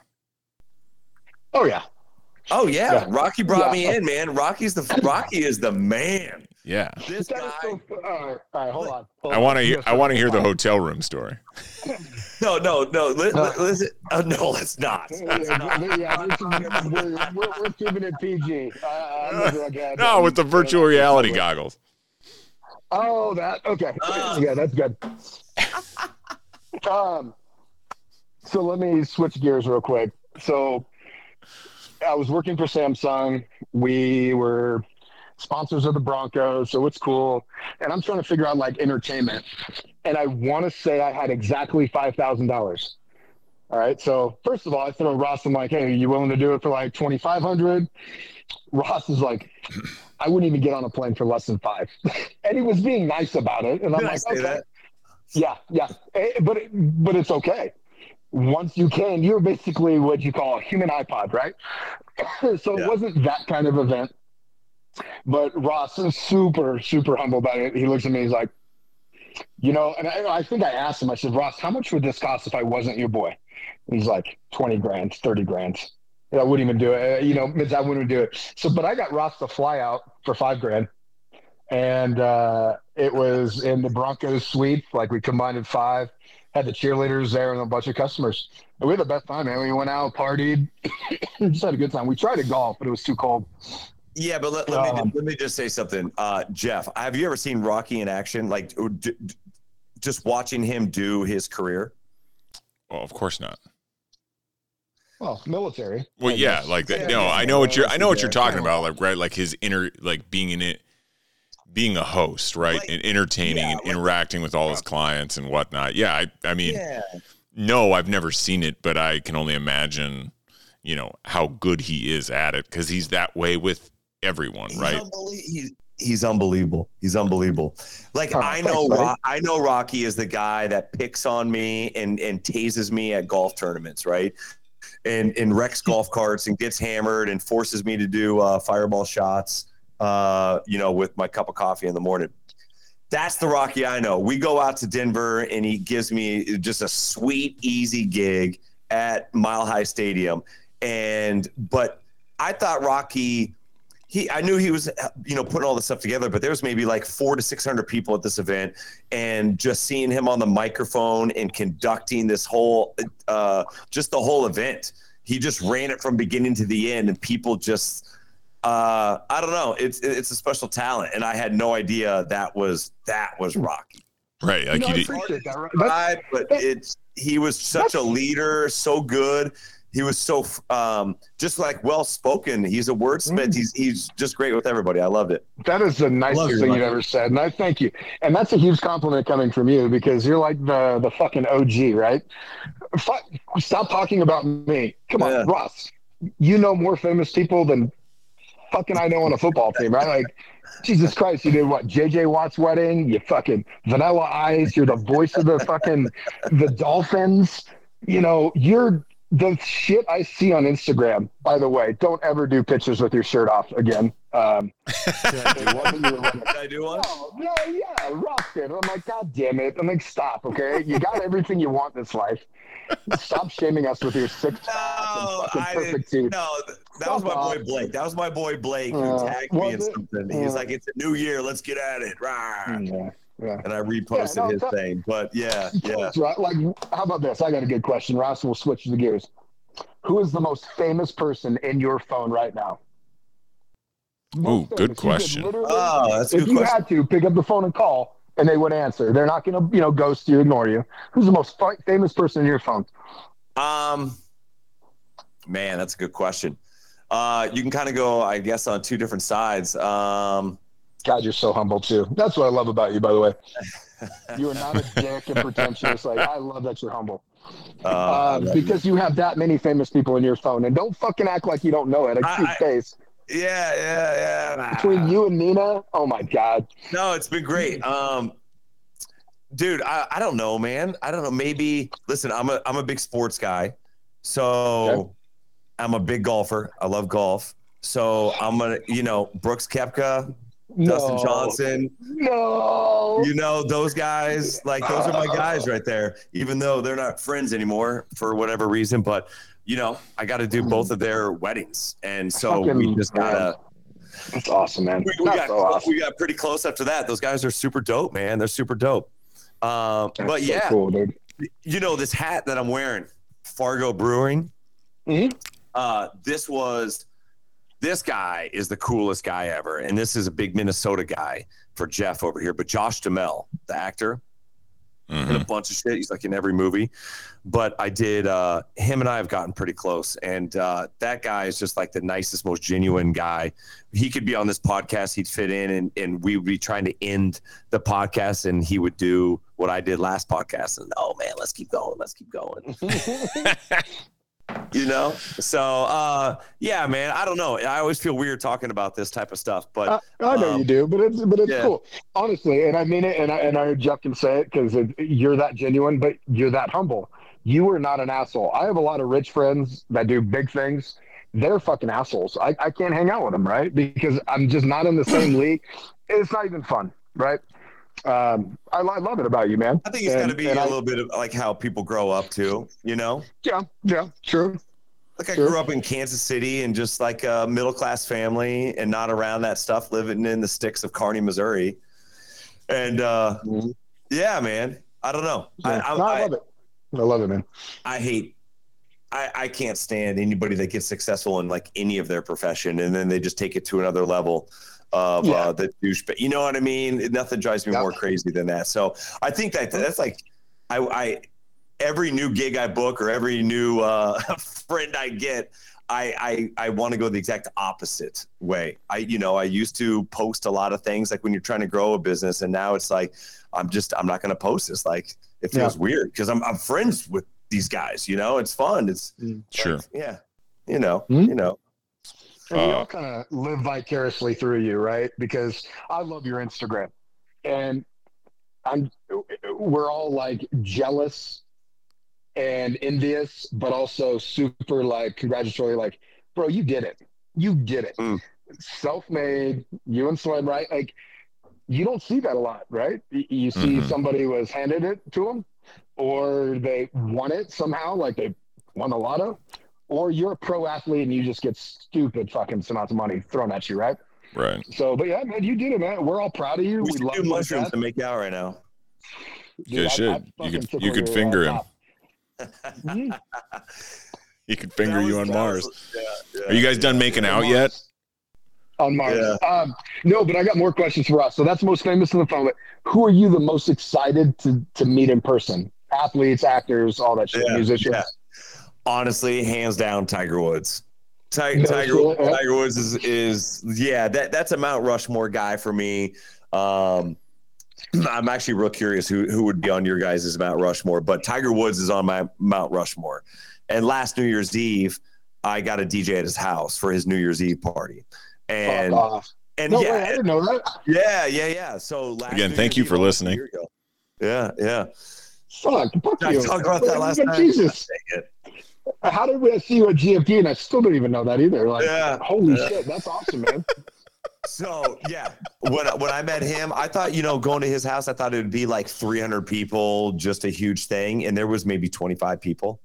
Oh yeah. Oh yeah, Rocky brought me in, man. Rocky is the man. Yeah. This guy. All right, hold on. I want to hear the hotel room story. No. Listen. No, let's not. We're keeping it PG. No, with the virtual reality goggles. Oh, that okay. Yeah, that's good. So let me switch gears real quick. So. I was working for Samsung. We were sponsors of the Broncos, so it's cool. And I'm trying to figure out, like, entertainment. And I want to say I had exactly $5,000. All right, so first of all, I threw Ross, I'm like, hey, are you willing to do it for, like, $2,500? Ross is like, I wouldn't even get on a plane for less than $5,000. And he was being nice about it. And I'm like, okay. That? Yeah. But it's okay. Once you can, you're basically what you call a human iPod, right? So it wasn't that kind of event. But Ross is super, super humble about it. He looks at me, he's like, you know, and I think I asked him, I said, Ross, how much would this cost if I wasn't your boy? And he's like, 20 grand, 30 grand. And I wouldn't even do it. You know, I wouldn't even do it. So, but I got Ross to fly out for $5,000. And it was in the Broncos suite. Like we combined at $5,000. Had the cheerleaders there and a bunch of customers. And we had the best time, man. We went out, partied, just had a good time. We tried to golf, but it was too cold. Yeah, but let me just say something. Jeff, have you ever seen Rocky in action? Like, just watching him do his career? Well, of course not. Well, military. Well, yeah, like that. Yeah, no, I know what you're talking about. Like, right, like his inner, like being in it. Being a host, right, like, and entertaining and interacting with all his clients and whatnot. Yeah, I mean, no, I've never seen it, but I can only imagine, you know, how good he is at it because he's that way with everyone, right? He's unbelievable. He's unbelievable. Like I know Rocky is the guy that picks on me and tases me at golf tournaments, right? And wrecks golf carts and gets hammered and forces me to do fireball shots. You know, with my cup of coffee in the morning. That's the Rocky I know. We go out to Denver, and he gives me just a sweet, easy gig at Mile High Stadium. But I thought Rocky, I knew he was, you know, putting all this stuff together, but there was maybe like 400 to 600 people at this event, and just seeing him on the microphone and conducting this whole, just the whole event. He just ran it from beginning to the end, and people just. I don't know. It's a special talent, and I had no idea that was Rocky. Right, like you did. But he was such a leader, so good. He was so just like well spoken. He's a wordsmith. He's just great with everybody. I loved it. That is the nicest thing you've ever said, and I thank you. And that's a huge compliment coming from you because you're like the fucking OG, right? Stop talking about me. Come on, Ross. You know more famous people than. Fucking I know on a football team, right? Like, Jesus Christ, you did what? J.J. Watt's wedding, you fucking Vanilla Ice, you're the voice of the fucking the Dolphins. You know, you're the shit I see on Instagram, by the way. Don't ever do pictures with your shirt off again. I do one? Yeah, rocked it. I'm like, God damn it. I'm like, stop, okay? You got everything you want in this life. Stop shaming us with your six pack and fucking perfect teeth. No, that was my boy Blake. That was my boy Blake who tagged me in something. He's like, it's a new year. Let's get at it. Yeah. And I reposted his thing. But yeah. Right. Like, how about this? I got a good question. Ross, we'll switch the gears. Who is the most famous person in your phone right now? Oh, good question. That's a good question. If you had to, pick up the phone and call, and they would answer. They're not going to, you know, ghost you, ignore you. Who's the most famous person in your phone? Man, that's a good question. You can kind of go, I guess, on two different sides. God, you're so humble too. That's what I love about you, by the way. You are not a dick and pretentious. Like, I love that you're humble. Because you have that many famous people in your phone, and don't fucking act like you don't know it. I keep face. Yeah. Between you and Nina, oh my God. No, it's been great. Dude, I don't know, man. I don't know. Maybe listen, I'm a big sports guy. So okay. I'm a big golfer. I love golf. So I'm gonna, Brooks Koepka, Dustin Johnson. No. Those guys, those are my guys right there, even though they're not friends anymore for whatever reason. But, I got to do both of their weddings. And so we just got to. That's awesome, man. We got pretty close after that. Those guys are super dope, man. They're super dope. But yeah, so cool, dude. This hat that I'm wearing, Fargo Brewing. Mm-hmm. This guy is the coolest guy ever. And this is a big Minnesota guy for Jeff over here. But Josh Duhamel, the actor, mm-hmm. in a bunch of shit. He's in every movie. But I did him and I have gotten pretty close. And that guy is just the nicest, most genuine guy. He could be on this podcast. He'd fit in and we would be trying to end the podcast. And he would do what I did last podcast. And, oh, man, let's keep going. Let's keep going. So, yeah, man, I don't know. I always feel weird talking about this type of stuff, but I know you do, but it's cool. Honestly. And I mean it. And I heard Jeff can say it because you're that genuine, but you're that humble. You are not an asshole. I have a lot of rich friends that do big things. They're fucking assholes. I can't hang out with them. Right. Because I'm just not in the same league. It's not even fun. Right. I love it about you, man. I think it's got to be a little bit of how people grow up too, Yeah, true. I grew up in Kansas City and just a middle-class family and not around that stuff, living in the sticks of Kearney, Missouri. And mm-hmm. yeah, man, I don't know. Yeah. I love it. I love it, man. I can't stand anybody that gets successful in any of their profession and then they just take it to another level. Of the douche, but you know what I mean? Nothing drives me more crazy than that. So I think that's I every new gig I book or every new friend I get, I want to go the exact opposite way. I used to post a lot of things when you're trying to grow a business, and now it's I'm not going to post this. It feels weird because I'm friends with these guys. It's fun. It's sure, yeah, mm-hmm. And we all kind of live vicariously through you, right? Because I love your Instagram, and we're all jealous and envious, but also super congratulatory. Bro, you did it. You did it. Mm. Self-made. You and Slim, right? You don't see that a lot, right? You see mm-hmm. somebody was handed it to them, or they won it somehow, they won the lotto. Or you're a pro athlete and you just get stupid fucking amounts of money thrown at you, right? Right. So, but yeah, man, you did it, man. We're all proud of you. We love do mushrooms to make out right now. Dude, yeah, shit. You could finger him. Mm-hmm. He could finger you on Mars. Yeah. Are you guys done making out yet? On Mars. Yeah. No, but I got more questions for us. So that's most famous in the phone. But who are you the most excited to meet in person? Athletes, actors, all that shit, musicians. Yeah. Honestly, hands down, Tiger Woods. Tiger Woods is that's a Mount Rushmore guy for me. I'm actually real curious who would be on your guys' Mount Rushmore, but Tiger Woods is on my Mount Rushmore. And last New Year's Eve, I got a DJ at his house for his New Year's Eve party. And wait, I didn't know that. Yeah. So again, thank you for listening. Yeah. Fuck, I talked about that last night. Jesus. How did we see you at GFP? And I still don't even know that either. Holy shit, that's awesome, man. So, yeah, when I met him, I thought, going to his house, I thought it would be 300 people, just a huge thing. And there was maybe 25 people.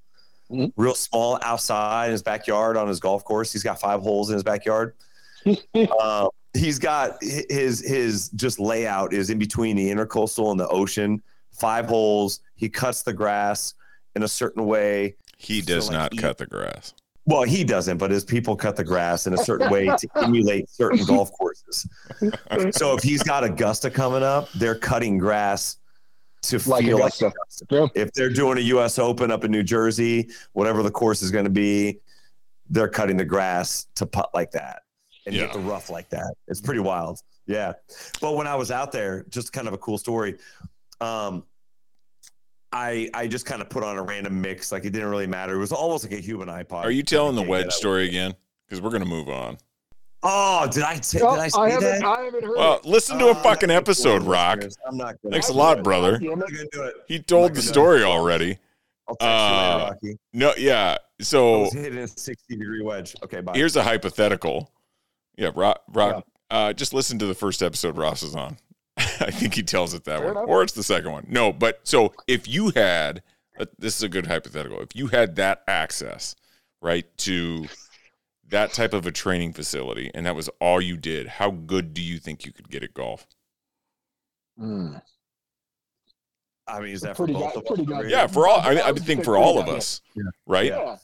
Mm-hmm. Real small outside in his backyard on his golf course. He's got 5 holes in his backyard. He's got his just layout is in between the intercoastal and the ocean. 5 holes. He cuts the grass in a certain way. He does not cut the grass. Well, he doesn't, but his people cut the grass in a certain way to emulate certain golf courses. So if he's got Augusta coming up, they're cutting grass to feel like Augusta. If they're doing a U.S. Open up in New Jersey, whatever the course is going to be, they're cutting the grass to putt like that and hit the rough like that. It's pretty wild. Yeah. But when I was out there, just kind of a cool story. I just kind of put on a random mix. Like, it didn't really matter. It was almost like a human iPod. Are you telling the wedge story again? Because we're going to move on. Oh, did I say that? I haven't heard it. Listen to a fucking episode, Rock. I'm not good. Thanks a lot, brother. I'm not going to do it. He told the story already. I'll text you later, Rocky. No, yeah. So I was hitting a 60-degree wedge. Okay, bye. Here's a hypothetical. Yeah, Rock. Yeah. Just listen to the first episode Ross is on. I think he tells it that Fair one. Enough. Or it's the second one. No, but so if you had, this is a good hypothetical, if you had that access, right, to that type of a training facility and that was all you did, how good do you think you could get at golf? I mean, is that for both of us? Yeah, for all. I would think for all of us, right? Yeah.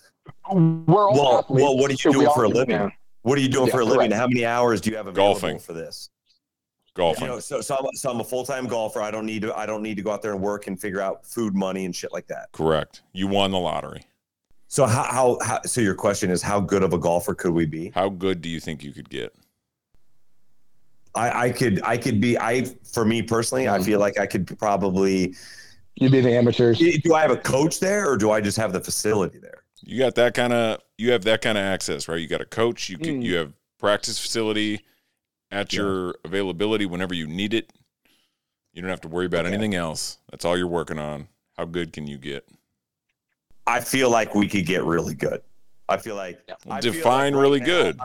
We're all athletes. Well, what are you doing for a living? What are you doing for a living? How many hours do you have available for this? Golfing. You know, so I'm a full-time golfer. I don't need to go out there and work and figure out food, money, and shit like that. Correct. You won the lottery. So how so your question is, how good of a golfer could we be? How good do you think you could get? I could be for me personally, I feel like I could probably. You'd be the amateurs. Do I have a coach there, or do I just have the facility there? You have that kind of access, right? You got a coach. You have practice facility at your availability whenever you need it. You don't have to worry about anything else. That's all you're working on. How good can you get? I feel like we could get really good. I feel like define really good.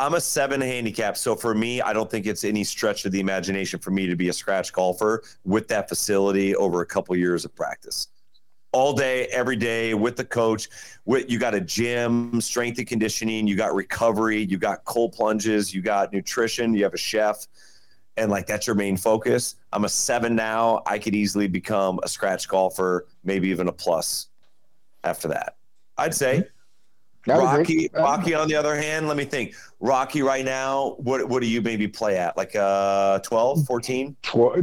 I'm a 7 handicap, so for me, I don't think it's any stretch of the imagination for me to be a scratch golfer with that facility over a couple years of practice. All day, every day, with the coach, you got a gym, strength and conditioning, you got recovery, you got cold plunges, you got nutrition, you have a chef, and like that's your main focus. I'm a 7 now. I could easily become a scratch golfer, maybe even a plus after that, I'd say. Rocky, on the other hand, let me think. Rocky right now, what do you maybe play at? Like 12, 14?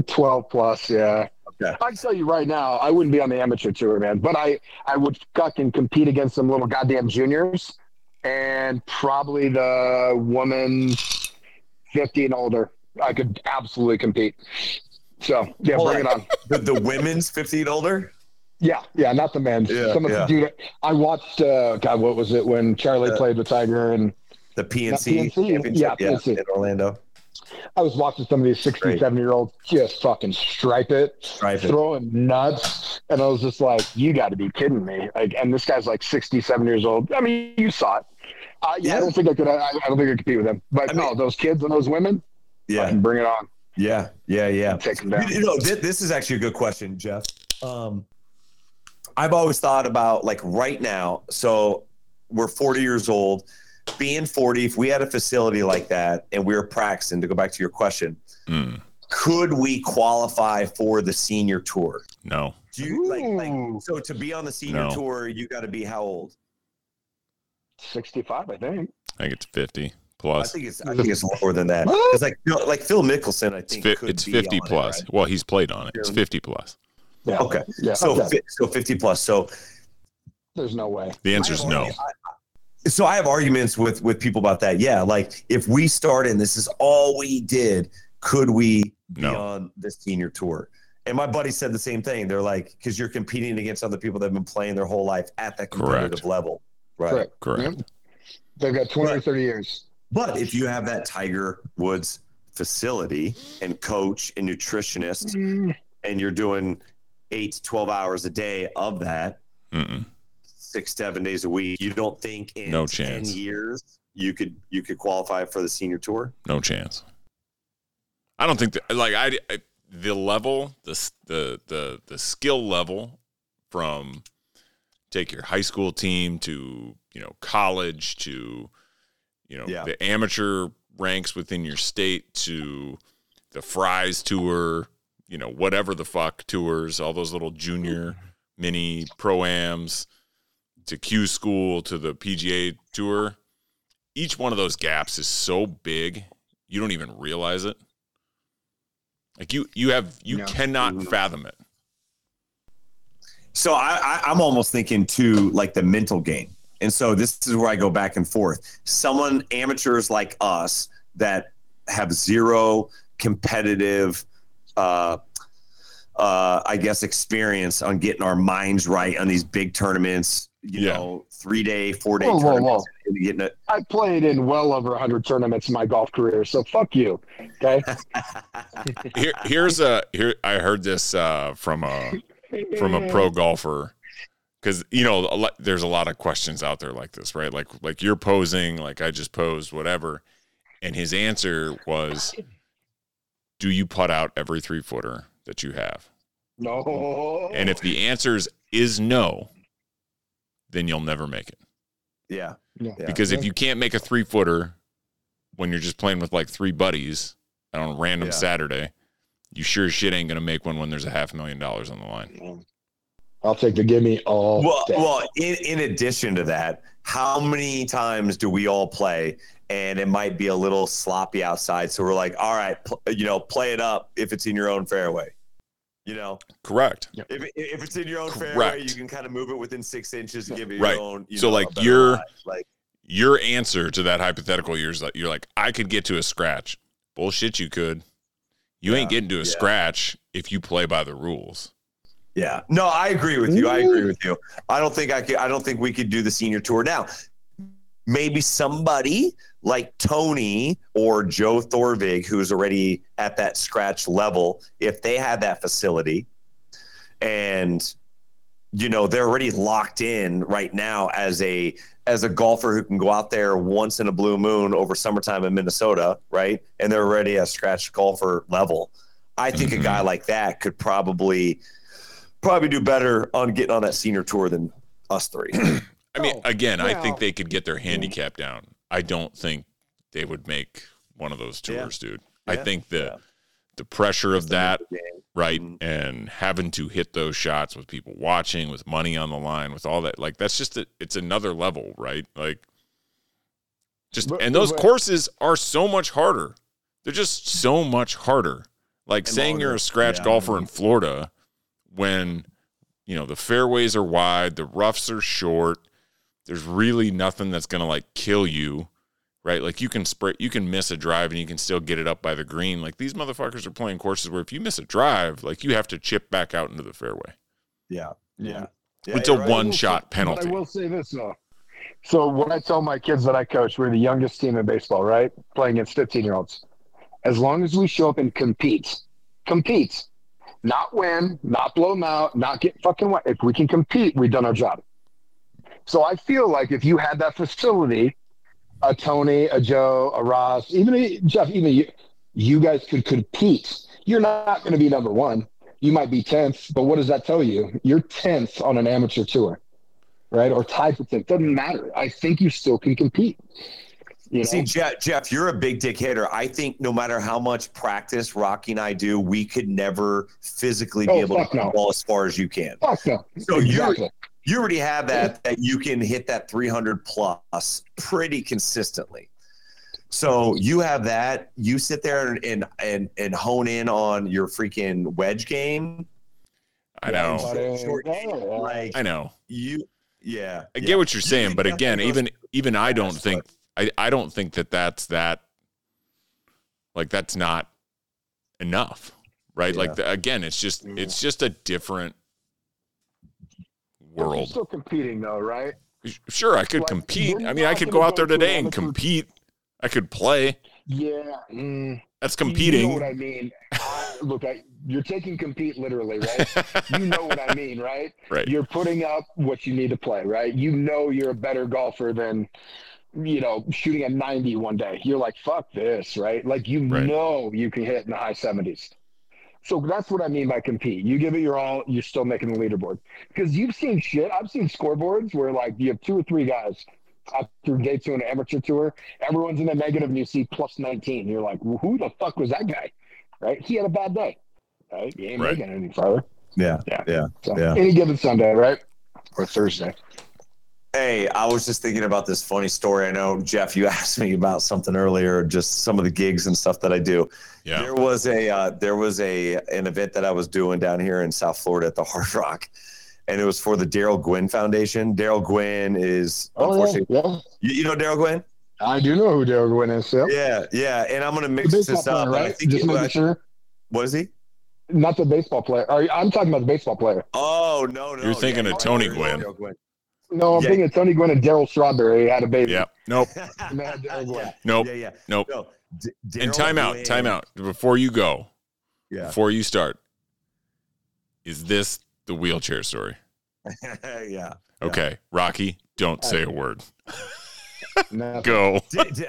12 plus, yeah. Okay. I can tell you right now, I wouldn't be on the amateur tour, man. But I would fucking compete against some little goddamn juniors and probably the woman 50 and older. I could absolutely compete. So, yeah, bring it on. The women's 50 and older? Yeah, not the men's. Yeah, Dude, I watched, what was it when Charlie played with Tiger and the PNC Championship PNC. In Orlando? I was watching some of these 67-year-olds just fucking stripe it, throwing nuts, and I was just like, "You got to be kidding me!" Like, and this guy's like 67 years old. I mean, you saw it. I don't think I could. I don't think I could compete with them. But those kids and those women, fucking bring it on. Yeah. Take them down. You know, this is actually a good question, Jeff. I've always thought about, like, right now, so we're 40 years old. Being 40, if we had a facility like that and we were practicing, to go back to your question, could we qualify for the senior tour? No. Do you, so to be on the senior tour, you got to be how old? 65, I think. I think it's 50 plus. I think it's lower than that. It's like Phil Mickelson, I think, it's 50 plus. It, right? Well, he's played on it. It's 50 plus. Yeah. Okay. Yeah. So 50 plus. So there's no way. The answer is no. So I have arguments with people about that. Yeah. Like, if we started and this is all we did, could we be on the senior tour? And my buddy said the same thing. They're like, because you're competing against other people that have been playing their whole life at that competitive level. Right. Correct. Yep. They've got 20 or 30 years. But if you have that Tiger Woods facility and coach and nutritionist and you're doing 8 to 12 hours a day of that, 6-7 days a week, you don't think in 10 years you could qualify for the senior tour? No chance. I don't think that, like, the level, the skill level from take your high school team to, you know, college to, you know, the amateur ranks within your state to the Fry's tour, you know, whatever the fuck tours, all those little junior mini pro-ams to Q school to the PGA tour. Each one of those gaps is so big, you don't even realize it. Like you cannot fathom it. So I'm almost thinking too, like the mental game. And so this is where I go back and forth. Someone, amateurs like us that have zero competitive, I guess, experience on getting our minds right on these big tournaments, you know, 3-day, 4-day tournaments. I played in well over 100 tournaments in my golf career, so fuck you. Okay. Here's I heard this from a pro golfer. Because, you know, there's a lot of questions out there like this, right? Like you're posing, like I just posed, whatever. And his answer was, do you putt out every three-footer that you have? No. And if the answer is no, then you'll never make it. Yeah. Because if you can't make a three-footer when you're just playing with, like, three buddies on a random Saturday, you sure as shit ain't going to make one when there's $500,000 on the line. Yeah. I'll take the gimme all day. Well, in addition to that, how many times do we all play and it might be a little sloppy outside? So we're like, all right, play it up if it's in your own fairway, Correct. If it's in your own fairway, you can kind of move it within 6 inches and give it your own. Your answer to that hypothetical, you're like, I could get to a scratch. Bullshit, you could. You ain't getting to a scratch if you play by the rules. Yeah. No, I agree with you. I don't think we could do the senior tour now. Maybe somebody like Tony or Joe Thorvig, who's already at that scratch level, if they had that facility and, they're already locked in right now as a golfer who can go out there once in a blue moon over summertime in Minnesota, right? And they're already a scratch golfer level. I think a guy like that could probably do better on getting on that senior tour than us three. I mean, I think they could get their handicap down. I don't think they would make one of those tours, dude. Yeah. I think the pressure of that, right, and having to hit those shots with people watching, with money on the line, with all that, like that's just it's another level, right? Like, courses are so much harder. They're just so much harder. Like saying you're a scratch golfer in Florida. When, the fairways are wide, the roughs are short, there's really nothing that's going to, like, kill you, right? Like, you can miss a drive and you can still get it up by the green. Like, these motherfuckers are playing courses where if you miss a drive, like, you have to chip back out into the fairway. Yeah. It's a one-shot penalty. I will say this, though. So, when I tell my kids that I coach, we're the youngest team in baseball, right? Playing against 15-year-olds. As long as we show up and compete. Not win, not blow them out, not get fucking wet. If we can compete, we've done our job. So I feel like if you had that facility, a Tony, a Joe, a Ross, even a Jeff, even you guys could compete. You're not going to be number one. You might be 10th, but what does that tell you? You're 10th on an amateur tour, right? Or tied for 10th. Doesn't matter. I think you still can compete. See, Jeff, you're a big dick hitter. I think no matter how much practice Rocky and I do, we could never physically be able to hit the ball as far as you can. Fuck no. So you already have that you can hit that 300 plus pretty consistently. So you have that. You sit there and hone in on your freaking wedge game. I know. I know. I get what you're saying, but again, even I don't think – I don't think that's that. Like that's not enough, right? Yeah. Like again, it's just a different world. You're still competing though, right? Sure, I could compete. I mean, I could go out there today and compete. I could play. Yeah, that's competing. You know what I mean? You're taking compete literally, right? You know what I mean, right? Right. You're putting up what you need to play, right? You know, you're a better golfer than. Shooting at 90 one day, you're like, fuck this, right? Like, know you can hit in the high 70s. So that's what I mean by compete. You give it your all, you're still making the leaderboard. Because you've seen shit. I've seen scoreboards where, like, you have two or three guys up through day two on an amateur tour. Everyone's in the negative, and you see plus 19. You're like, well, who the fuck was that guy, right? He had a bad day, right? He ain't making it any farther. Yeah. Any given Sunday, right? Or Thursday. Hey, I was just thinking about this funny story. I know, Jeff, you asked me about something earlier, just some of the gigs and stuff that I do. Yeah. There was an event that I was doing down here in South Florida at the Hard Rock, and it was for the Daryl Gwynn Foundation. Daryl Gwynn is, unfortunately, You know Daryl Gwynn? I do know who Daryl Gwynn is. Yep. Yeah. And I'm going to mix this up. Player, right? I think what is he? Not the baseball player. I'm talking about the baseball player. Oh, no. You're thinking of Tony Gwynn. No, I'm thinking of Tony Gwynn and Daryl Strawberry had a baby. Yeah. Nope. Nope. No. And time out. Before you go, before you start, is this the wheelchair story? Yeah. Okay. Rocky, don't say a word. Go.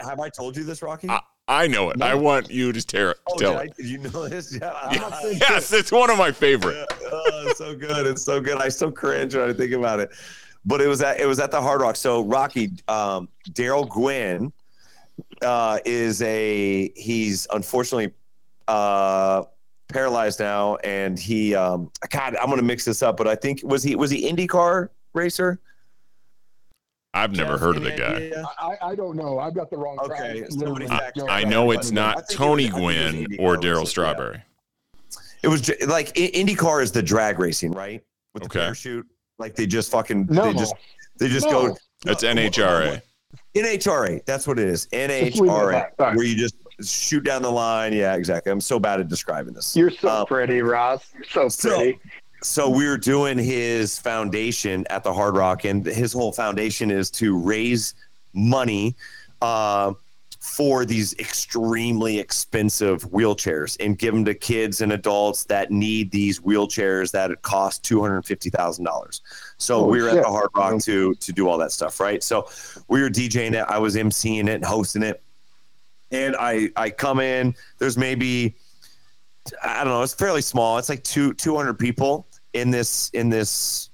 Have I told you this, Rocky? I know it. No. I want you to tell it. You know this? Yeah. Yes, it's one of my favorite. It's so good. It's so good. I so cringe when I think about it. But it was at the Hard Rock. So Rocky, Daryl Gwynn he's unfortunately paralyzed now, and he God, I'm gonna mix this up, but I think was he IndyCar racer? I've never heard of the guy. I don't know. I've got the wrong guy. I know it's not Tony Gwynn or Daryl Strawberry. Yeah. It was like IndyCar is the drag racing, right? With the parachute. Like they just go. That's NHRA. NHRA. That's what it is. NHRA. Where you just shoot down the line. Yeah, exactly. I'm so bad at describing this. You're so pretty, Ross. You're so pretty. So we were doing his foundation at the Hard Rock, and his whole foundation is to raise money for these extremely expensive wheelchairs and give them to kids and adults that need these wheelchairs that cost $250,000. So we were at the Hard Rock to do all that stuff, right? So we were DJing it. I was emceeing it and hosting it. And I come in. There's maybe, I don't know, it's fairly small. It's like 200 people in this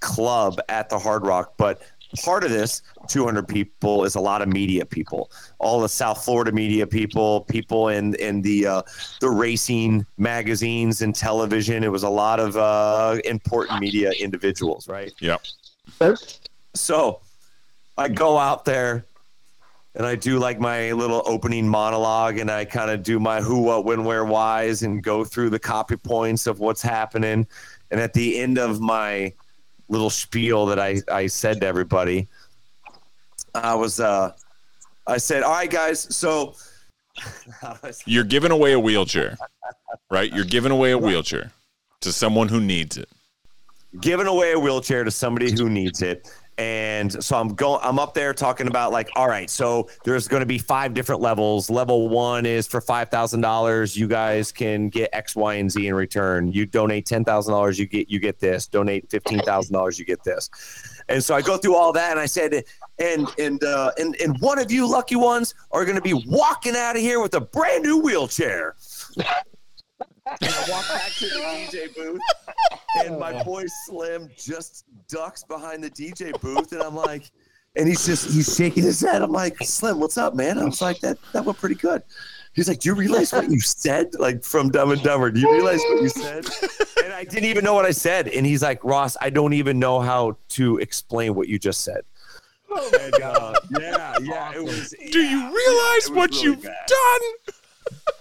club at the Hard Rock, but part of this 200 people is a lot of media people, all the South Florida media people in the racing magazines and television. It was a lot of important media individuals, right? Yep. So I go out there and I do like my little opening monologue, and I kind of do my who, what, when, where, whys, and go through the copy points of what's happening. And at the end of my little spiel that I said to everybody, I said, all right, guys, so you're giving away a wheelchair, right? You're giving away a wheelchair to someone who needs it. Giving away a wheelchair to somebody who needs it. And so I'm up there talking about, like, all right, so there's going to be 5 different levels. Level 1 is for $5,000. You guys can get X, Y, and Z in return. You donate $10,000, you get this. Donate $15,000, you get this. And so I go through all that, and I said, and one of you lucky ones are going to be walking out of here with a brand new wheelchair. And I walk back to the DJ booth, and my boy Slim just ducks behind the DJ booth, and I'm like, and he's shaking his head. I'm like, Slim, what's up, man? I was like, that went pretty good. He's like, do you realize what you said? Like, from Dumb and Dumber, do you realize what you said? And I didn't even know what I said. And he's like, Ross, I don't even know how to explain what you just said. Oh, my God. Yeah. It was, do you realize what really you've done?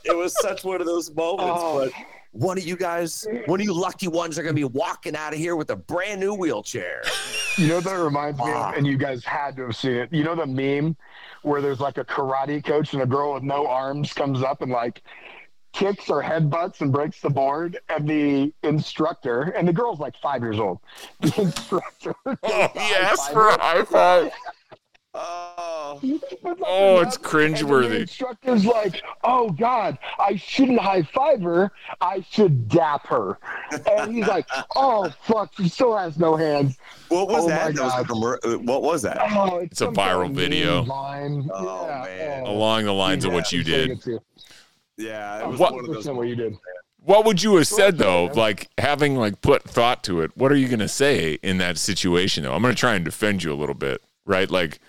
It was such one of those moments. But one of you lucky ones are going to be walking out of here with a brand new wheelchair. You know what that reminds me of? And you guys had to have seen it. You know the meme where there's like a karate coach and a girl with no arms comes up and like kicks or headbutts and breaks the board, and the instructor, and the girl's like 5 years old. The instructor. He asked for a high five. It's cringeworthy. The instructor's like, oh, God, I shouldn't high-five her. I should dap her. And he's like, oh, fuck, she still has no hands. What was that? What was that? Oh, it's a viral video. Man. Along the lines of what you did. Yeah, it was 100% what you did. What would you have said, though, like having like put thought to it? What are you going to say in that situation, though? I'm going to try and defend you a little bit, right? Like,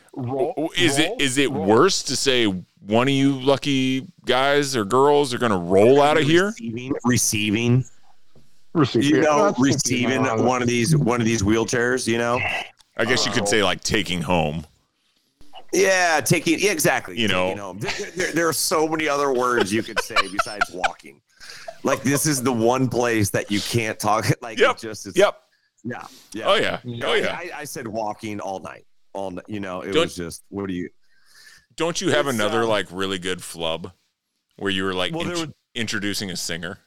Is it worse to say one of you lucky guys or girls are going to roll out of here? Receiving, you know, receiving one of these wheelchairs, you know. I guess you could say like taking home. Yeah, taking. Yeah, exactly. You know, home. There are so many other words you could say besides walking. Like, this is the one place that you can't talk. Like, yep. It just is. Yep. Yeah. Yeah. Oh yeah. You know, oh yeah. I said walking all night. You know, it was just. What do you? Don't you have another like really good flub, where you were like introducing a singer?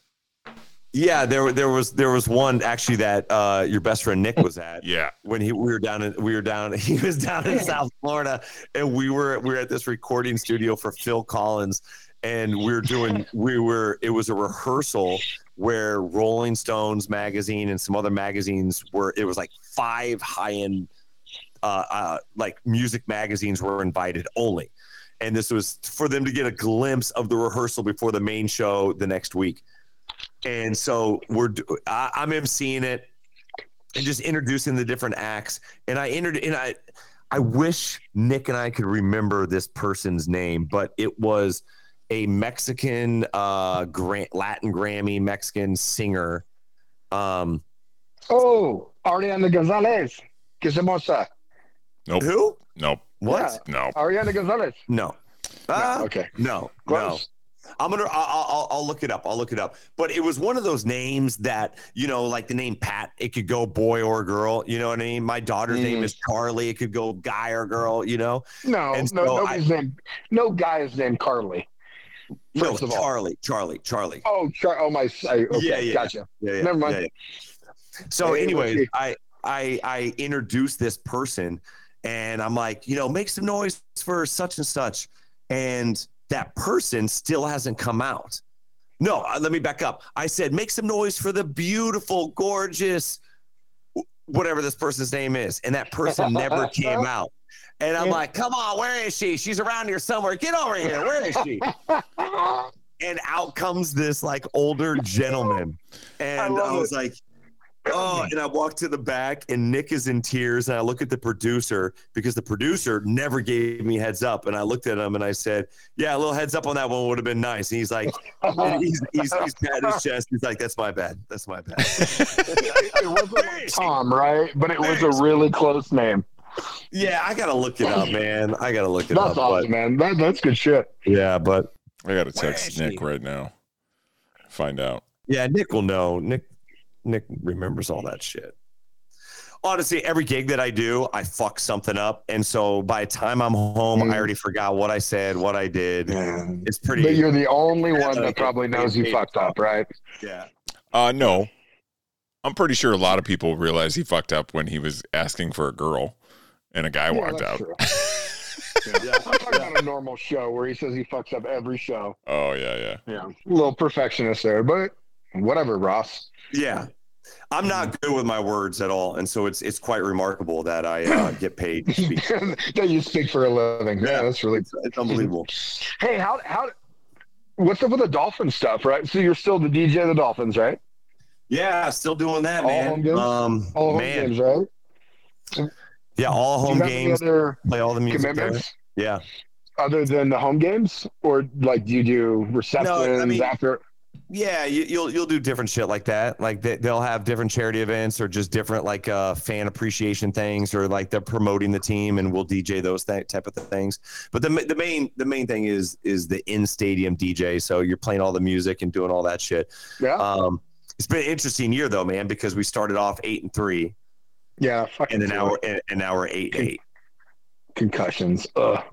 Yeah, there was one actually that your best friend Nick was at. Yeah, when he was down in South Florida, and we were at this recording studio for Phil Collins, and it was a rehearsal where Rolling Stones magazine and some other magazines were. It was like 5 high-end like music magazines were invited only, and this was for them to get a glimpse of the rehearsal before the main show the next week. And so I'm emceeing it and just introducing the different acts. And I wish Nick and I could remember this person's name, but it was a Mexican, Latin Grammy Mexican singer. Ariana Gonzalez. Quisimosa. Nope. Who? Nope. What? Yeah. No. Ariana Gonzalez. No. No. Okay. No. Close. No. I'll look it up. But it was one of those names that, you know, like the name Pat, it could go boy or girl. You know what I mean? My daughter's name is Carly. It could go guy or girl, you know? No guy is named Carly. First of all. Charlie. Oh, okay. Yeah, gotcha. Yeah. Never mind. Yeah. So anyway, I introduced this person and I'm like, you know, make some noise for such and such. And that person still hasn't come out. No, let me back up. I said, make some noise for the beautiful, gorgeous, whatever this person's name is. And that person never came out. And I'm like, come on, where is she? She's around here somewhere. Get over here. Where is she? And out comes this like older gentleman. And I was like, oh, and I walked to the back and Nick is in tears. And I look at the producer because the producer never gave me heads up. And I looked at him and I said, yeah, a little heads up on that one would have been nice. And he's like, he's patting his chest. He's like, that's my bad. It wasn't Tom, right? But it was a really close name. Yeah, I got to look it up, man. That's awesome, man. That's good shit. Yeah, but I got to text Nick right now. Find out. Yeah, Nick will know. Nick remembers all that shit. Honestly, every gig that I do, I fuck something up. And so by the time I'm home, I already forgot what I said, what I did. Yeah. It's pretty. But you're the only one that probably knows you fucked up, right? Yeah. No. I'm pretty sure a lot of people realize he fucked up when he was asking for a girl and a guy walked out. Yeah. I'm talking about a normal show where he says he fucks up every show. Oh, yeah. A little perfectionist there, but whatever, Ross. Yeah. I'm not good with my words at all, and so it's quite remarkable that I get paid to speak. That you speak for a living. Yeah, that's really it's unbelievable. Hey, how what's up with the Dolphin stuff, right? So you're still the DJ of the Dolphins, right? Yeah, still doing that, all man. Home games? All home games, right? Yeah, all home games. Play all the music. Yeah. Other than the home games, or like do you do receptions after? Yeah, you'll do different shit like that. Like they'll have different charity events or just different like fan appreciation things, or like they're promoting the team and we'll DJ those type of things. But the main thing is the in stadium DJ. So you're playing all the music and doing all that shit. Yeah. It's been an interesting year though, man, because we started off 8-3. Yeah. And now we're 8-8. Concussions.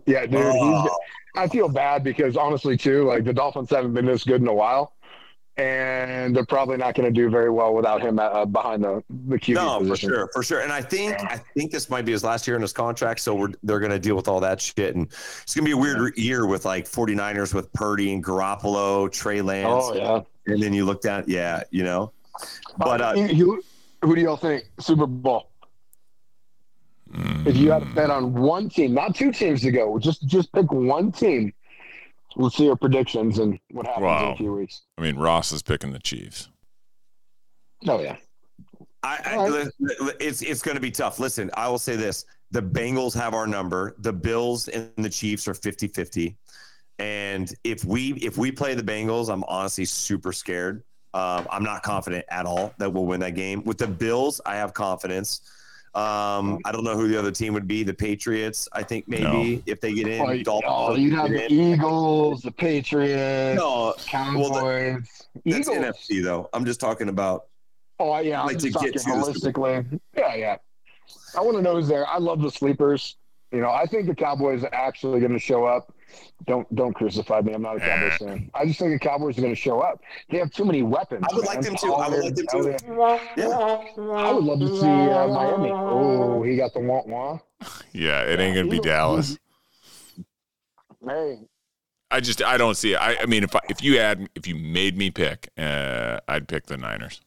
Yeah, dude. I feel bad because honestly, too, like the Dolphins haven't been this good in a while. And they're probably not going to do very well without him behind the QB position. For sure. And I think this might be his last year in his contract, so they're going to deal with all that shit. And it's going to be a weird year with like 49ers with Purdy and Garoppolo, Trey Lance. Oh yeah. And then you look down, you know. But who do y'all think Super Bowl? If you had to bet on one team, not two teams to go, just pick one team. We'll see our predictions and what happens in a few weeks. I mean, Ross is picking the Chiefs. Oh, yeah. It's going to be tough. Listen, I will say this. The Bengals have our number. The Bills and the Chiefs are 50-50. And if we play the Bengals, I'm honestly super scared. I'm not confident at all that we'll win that game. With the Bills, I have confidence. I don't know who the other team would be. The Patriots, I think maybe if they get in. Oh, Dolphins, you'd have the Eagles, the Patriots, Cowboys. That's NFC though. I'm just talking about Oh, yeah. I'm like to get to holistically. Yeah, yeah. I want to know who's there. I love the sleepers. You know, I think the Cowboys are actually going to show up. Don't crucify me. I'm not a Cowboys fan. I just think the Cowboys are going to show up. They have too many weapons. I would like them too. I would like them too. I would love to see Miami. Oh, he got the wah-wah. Yeah, it ain't going to be Dallas. Hey. I don't see it. I mean, if you made me pick, I'd pick the Niners.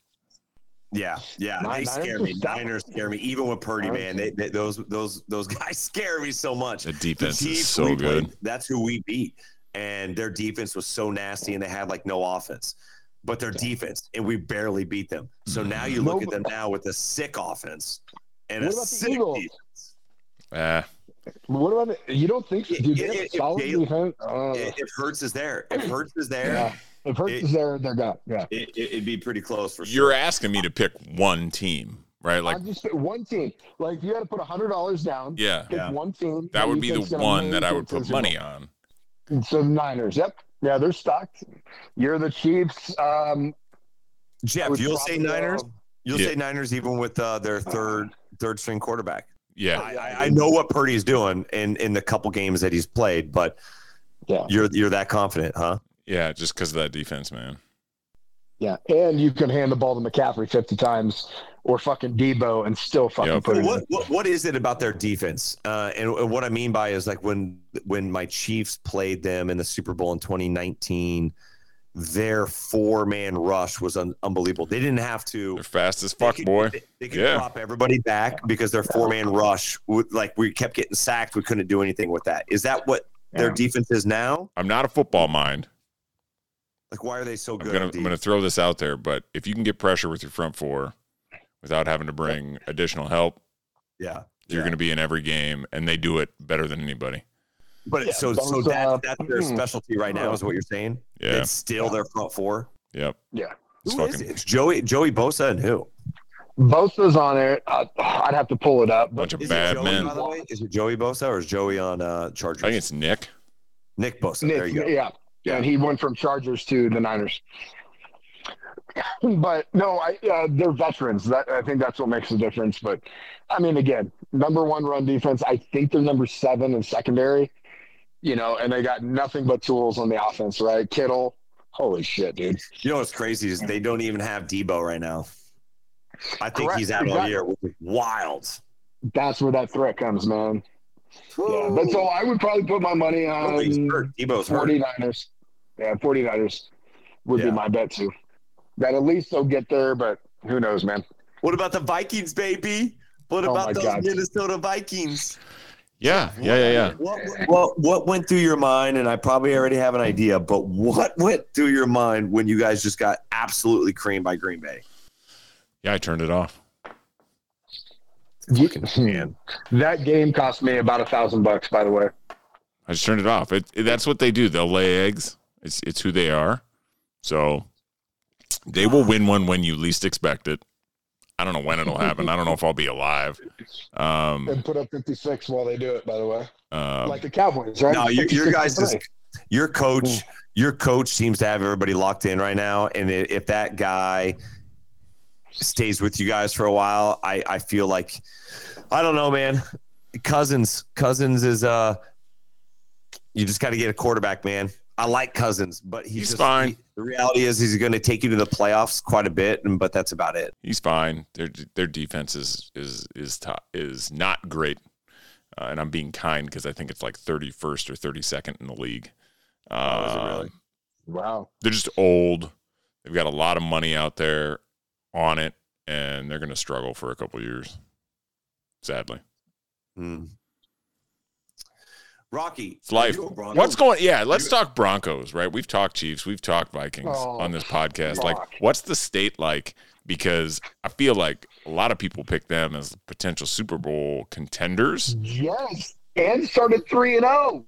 Yeah, they scare me. Niners scare me. Even with Purdy, man, they, those guys scare me so much. The defense is so good. That's who we beat, and their defense was so nasty, and they had like no offense, but their defense, and we barely beat them. So now you look at them now with a sick offense and a sick defense. What about it? You don't think so? If Hurts is there, yeah. If Hurts is there, they're gone. Yeah, it'd be pretty close for sure. You're asking me to pick one team, right? Like I just pick one team. Like you got to put $100 down. Yeah, pick one team. That would be the one that I would put money on. So Niners. Yep. Yeah, they're stocked. You're the Chiefs. Jeff, you'll say Niners. You'll say Niners even with their third string quarterback. Yeah, I know what Purdy's doing in the couple games that he's played, but you're that confident, huh? Yeah, just because of that defense, man. Yeah, and you can hand the ball to McCaffrey 50 times or fucking Debo and still fucking put it in. What is it about their defense? And what I mean by is like when my Chiefs played them in the Super Bowl in 2019, their 4-man rush was unbelievable. They didn't have to. They're fast as fuck, boy. They could drop everybody back because their 4-man rush, we kept getting sacked. We couldn't do anything with that. Is that what their defense is now? I'm not a football mind. Like, why are they so good? I'm going to throw this out there, but if you can get pressure with your front four without having to bring additional help, you're going to be in every game, and they do it better than anybody. But that's their specialty right now, is what you're saying? Yeah. It's still their front four? Yep. Yeah. It's Joey Bosa and who? Bosa's on it. I'd have to pull it up. Bunch of bad men. Is it Joey Bosa or is Joey on Chargers? I think it's Nick. Nick Bosa. There you go. Yeah. And he went from Chargers to the Niners. But, no, they're veterans. I think that's what makes the difference. But, I mean, again, number one run defense. I think they're number 7 in secondary, you know, and they got nothing but tools on the offense, right? Kittle. Holy shit, dude. You know what's crazy is they don't even have Debo right now. I think he's out all year. Wild. That's where that threat comes, man. Yeah, but so I would probably put my money on Debo's 49ers. Yeah, 49ers would be my bet, too. That at least they'll get there, but who knows, man. What about the Vikings, baby? What about those Minnesota Vikings? Yeah. What went through your mind, and I probably already have an idea, but what went through your mind when you guys just got absolutely creamed by Green Bay? Yeah, I turned it off. That game cost me about $1,000, by the way. I just turned it off. That's what they do. They'll lay eggs. It's who they are. So they will win one when you least expect it. I don't know when it'll happen. I don't know if I'll be alive. And put up 56 while they do it, by the way. Like the Cowboys, right? No, your guys is your coach seems to have everybody locked in right now. And if that guy stays with you guys for a while, I feel like I don't know, man. Cousins is you just got to get a quarterback, man. I like Cousins, but he's just fine. The reality is he's going to take you to the playoffs quite a bit, but that's about it. He's fine. Their defense is not great, and I'm being kind because I think it's like 31st or 32nd in the league. Is it really? Wow. They're just old. They've got a lot of money out there on it, and they're going to struggle for a couple years, sadly. Mm. Rocky, it's life. What's going? Yeah, let's talk Broncos. Right, we've talked Chiefs, we've talked Vikings on this podcast. Like, what's the state like? Because I feel like a lot of people pick them as potential Super Bowl contenders. Yes, and started 3-0.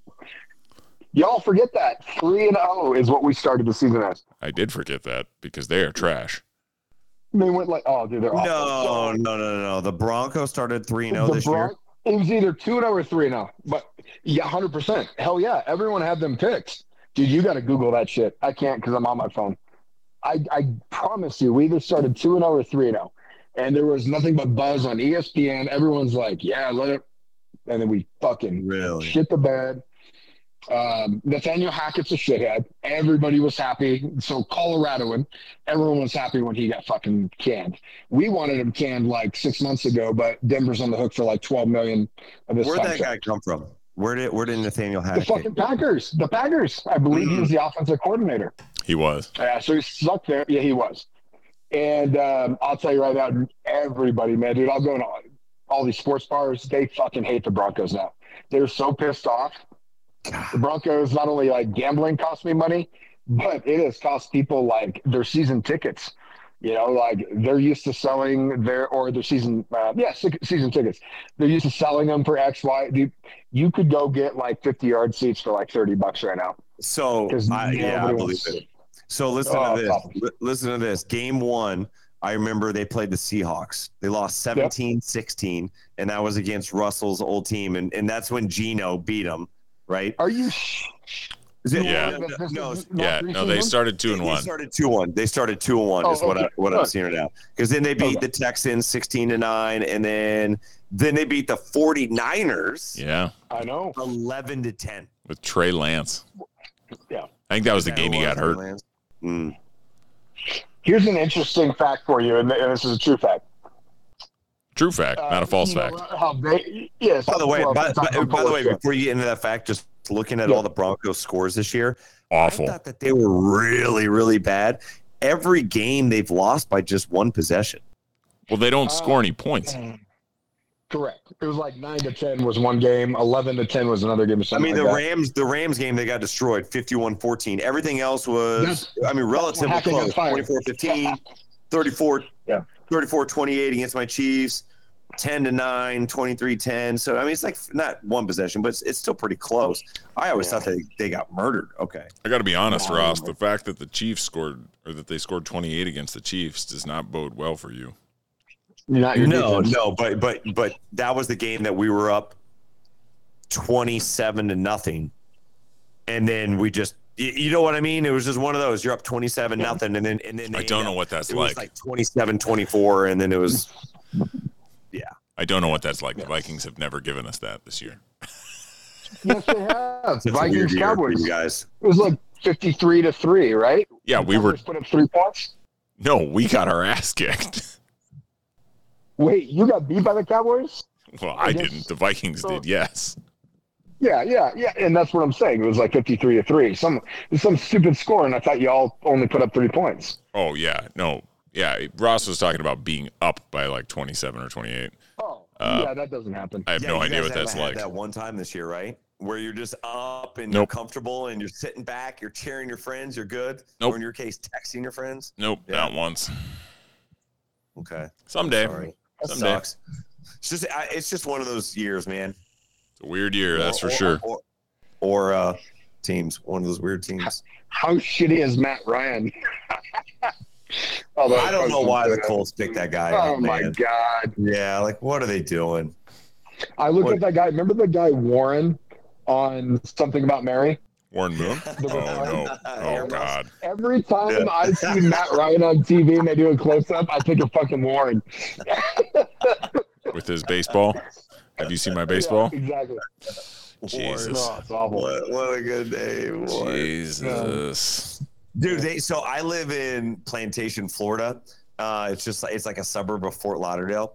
Y'all forget that 3-0 is what we started the season as. I did forget that because they are trash. They went like, they're awful. No. The Broncos started 3-0 this year. It was either 2-0 or 3-0, but yeah, 100%. Hell yeah, everyone had them picked. Dude, you got to Google that shit. I can't because I'm on my phone. I promise you, we either started 2-0 or 3-0. And there was nothing but buzz on ESPN. Everyone's like, yeah, let it. And then we fucking shit the bed. Nathaniel Hackett's a shithead. Everybody was happy. So Coloradoan, everyone was happy when he got fucking canned. We wanted him canned like 6 months ago, but Denver's on the hook for like $12 million of his contract. Where'd that guy come from? Where did Nathaniel Hackett? The fucking Packers. The Packers. I believe he was the offensive coordinator. He was. Yeah, so he sucked there. Yeah, he was. And I'll tell you right now, everybody, man, dude, I'll go to all these sports bars. They fucking hate the Broncos now. They're so pissed off. The Broncos, not only like gambling cost me money, but it has cost people like their season tickets. You know, like they're used to selling their season, season tickets. They're used to selling them for X, Y. Dude, you could go get like 50-yard seats for like $30 right now. So, I believe it. So listen to this. Listen to this. Game one, I remember they played the Seahawks. They lost 17-16, and that was against Russell's old team, and that's when Geno beat them, right? Are you? No. They started 2-1. They started 2-1. Is what I'm seeing right now. Because then they beat the Texans 16-9, and then they beat the 49ers. Yeah, I know. 11-10 with Trey Lance. Yeah, I think that was the game he got hurt. Lance. Mm. Here's an interesting fact for you, and this is a true fact. True fact, not a false fact. By the way, before you get into that fact, just looking at all the Broncos scores this year, awful. I thought that they were really, really bad. Every game they've lost by just one possession. Well, they don't score any points. Correct. It was like 9-10 was one game, 11-10 was another game. I mean, the Rams game, they got destroyed 51-14. Everything else was, relatively close, 24-15, 34-28 against my Chiefs, 10-9, 23-10. So, I mean, it's like not one possession, but it's still pretty close. I always thought they got murdered. Okay. I got to be honest, Ross, the fact that the Chiefs scored or that they scored 28 against the Chiefs does not bode well for you. But that was the game that we were up 27-0, and then we just, you know what I mean? It was just one of those. You're up 27-0, and then I don't know what that's like. It was like 27-24, and then it was, I don't know what that's like. Yeah. The Vikings have never given us that this year. Yes, they have. Vikings Cowboys, you guys. It was like 53-3, right? Yeah, we were put up 3 points. No, we got our ass kicked. Wait, you got beat by the Cowboys? Well, I didn't. The Vikings did, yes. Yeah. And that's what I'm saying. It was like 53-3. Some stupid score, and I thought y'all only put up 3 points. Oh, yeah. No. Yeah, Ross was talking about being up by like 27 or 28. Oh, yeah, that doesn't happen. I have no idea what that's like. That one time this year, right? Where you're just up and you're comfortable and you're sitting back, you're cheering your friends, you're good. Nope. Or in your case, texting your friends. Nope, not once. Okay. Someday. That sucks. It's just one of those years, man. It's a weird year, that's for sure. Or teams, one of those weird teams. How shitty is Matt Ryan? I don't know why the Colts picked that guy. Oh my God! Yeah, like what are they doing? I looked at that guy. Remember the guy Warren on Something About Mary? Warren Moon? No. Oh, God. Every time I see Matt Ryan on TV and they do a close-up, I think of fucking Warren. With his baseball? Have you seen my baseball? Yeah, exactly. Jesus. No, it's awful. What a good day, Warren. Jesus. Dude, so I live in Plantation, Florida. It's like a suburb of Fort Lauderdale.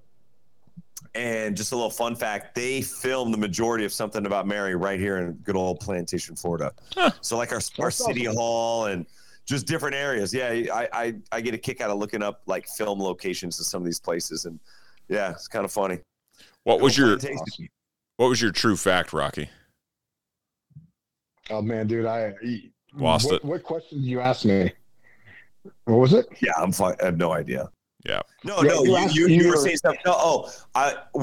And just a little fun fact, they filmed the majority of Something About Mary right here in good old Plantation, Florida. Huh. So like our city hall and just different areas. Yeah, I get a kick out of looking up like film locations in some of these places. And yeah, it's kind of funny. What was your true fact, Rocky? Oh, man, dude, I lost it. What question did you ask me? What was it? Yeah, I'm fine. I have no idea. Yeah. You were saying stuff. We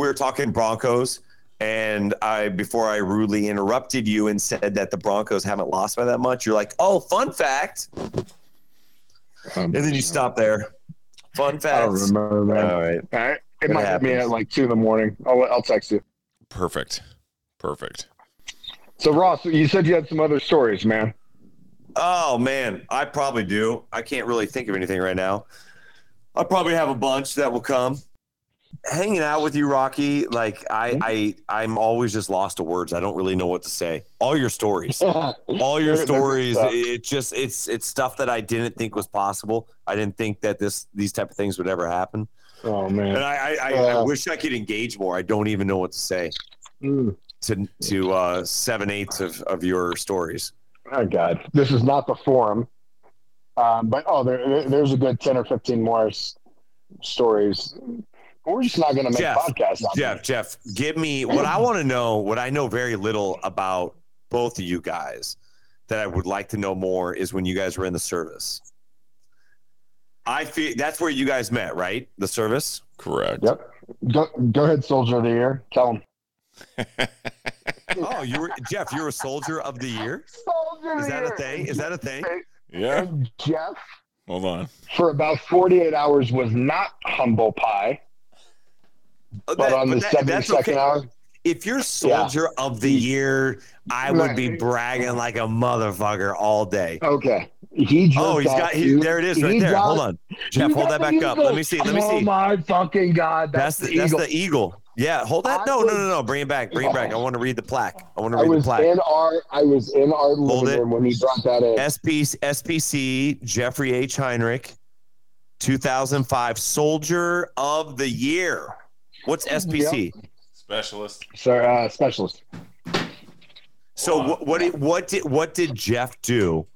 were talking Broncos, and before I rudely interrupted you and said that the Broncos haven't lost by that much, you're like, oh, fun fact. And then you stop there. Fun fact. I don't remember that. All right. It might hit me at like 2 in the morning. I'll text you. Perfect. So, Ross, you said you had some other stories, man. Oh, man, I probably do. I can't really think of anything right now. I probably have a bunch that will come. Hanging out with you, Rocky, like I'm always just lost to words. I don't really know what to say. All your stories, it's stuff that I didn't think was possible. I didn't think that these type of things would ever happen. Oh, man. And I wish I could engage more. I don't even know what to say to 7/8 of your stories. Oh, God. This is not the forum. But, there's a good 10 or 15 more stories. We're just not going to make podcasts on Jeff, Jeff, give me what I want to know, what I know very little about both of you guys that I would like to know more is when you guys were in the service. I feel that's where you guys met, right? The service? Correct. Yep. Go ahead, Soldier of the Year. Tell them. Oh, you were a Soldier of the Year? Is that a thing? Yeah. And Jeff, hold on. For about 48 hours was not humble pie. But on the 72nd hour. If you're Soldier of the Year, I would be bragging like a motherfucker all day. Okay. There it is right there. Hold on. Jeff, hold that back up. Let me see. Oh, my fucking God. That's the eagle. Yeah, hold that. No. Bring it back. I want to read the plaque. I was in our living room when he brought that in. SPC, Jeffrey H. Heinrich, 2005, Soldier of the Year. What's SPC? Yep. Specialist. Sorry, specialist. So what did Jeff do?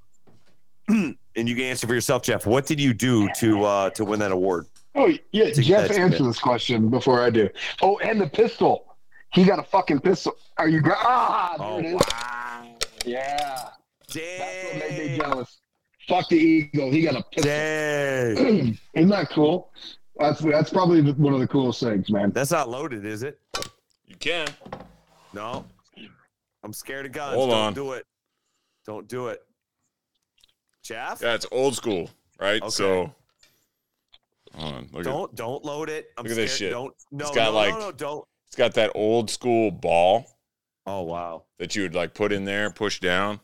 And you can answer for yourself, Jeff. What did you do to win that award? Oh, yeah, Jeff answered this question before I do. Oh, and the pistol. He got a fucking pistol. Are you... there it is. Wow. Yeah. Dang. That's what made me jealous. Fuck the eagle. He got a pistol. Dang. Isn't that cool? That's probably one of the coolest things, man. That's not loaded, is it? You can. No. I'm scared of guns. Don't do it. Jeff? Yeah, it's old school, right? Okay. So... Hold on, don't load it. I'm look scared. At this shit. Don't. It's got that old school ball. Oh, wow. That you would like put in there, push down,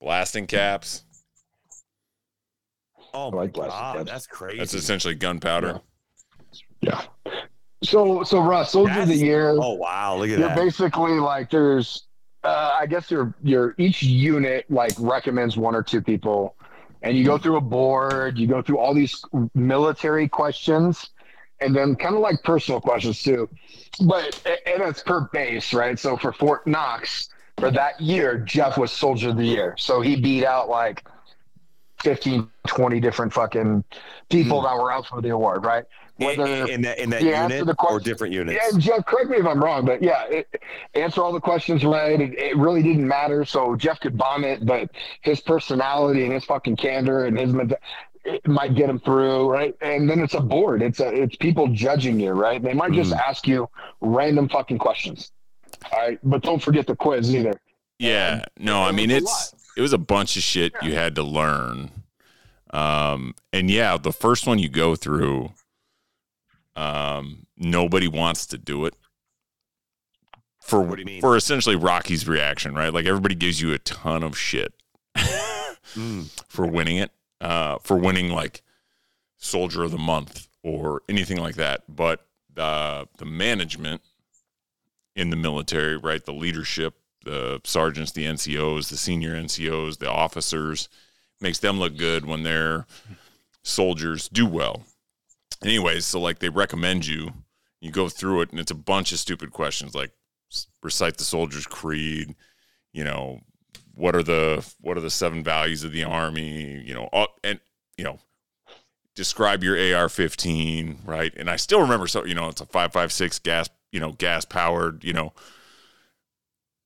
blasting caps. Oh, my God. Caps. That's crazy. That's essentially gunpowder. Yeah. So Russ, Soldier of the Year. Oh, wow. Look at that. Basically, like, there's, I guess your each unit, like, recommends one or two people. And you go through a board, you go through all these military questions, and then kind of like personal questions too. But, and it's per base, right? So for Fort Knox, for that year, Jeff was Soldier of the Year. So he beat out like 15, 20 different fucking people that were out for the award, right? In that unit or different units? Yeah, Jeff, correct me if I'm wrong, but yeah, answer all the questions right. It really didn't matter, so Jeff could bomb it, but his personality and his fucking candor and his it might get him through, right? And then it's a board. It's people judging you, right? They might just ask you random fucking questions, all right? But don't forget the quiz either. Yeah, it was a bunch of shit you had to learn. And yeah, the first one you go through... nobody wants to do it for essentially Rocky's reaction, right? Like everybody gives you a ton of shit for winning it, for winning like Soldier of the Month or anything like that. But, the management in the military, right? The leadership, the sergeants, the NCOs, the senior NCOs, the officers makes them look good when their soldiers do well. Anyways, so, like, they recommend you. You go through it, and it's a bunch of stupid questions, like recite the soldier's creed, you know, what are the 7 values of the Army, you know, and, you know, describe your AR-15, right? And I still remember, so, you know, it's a 5.56 gas-powered, you know,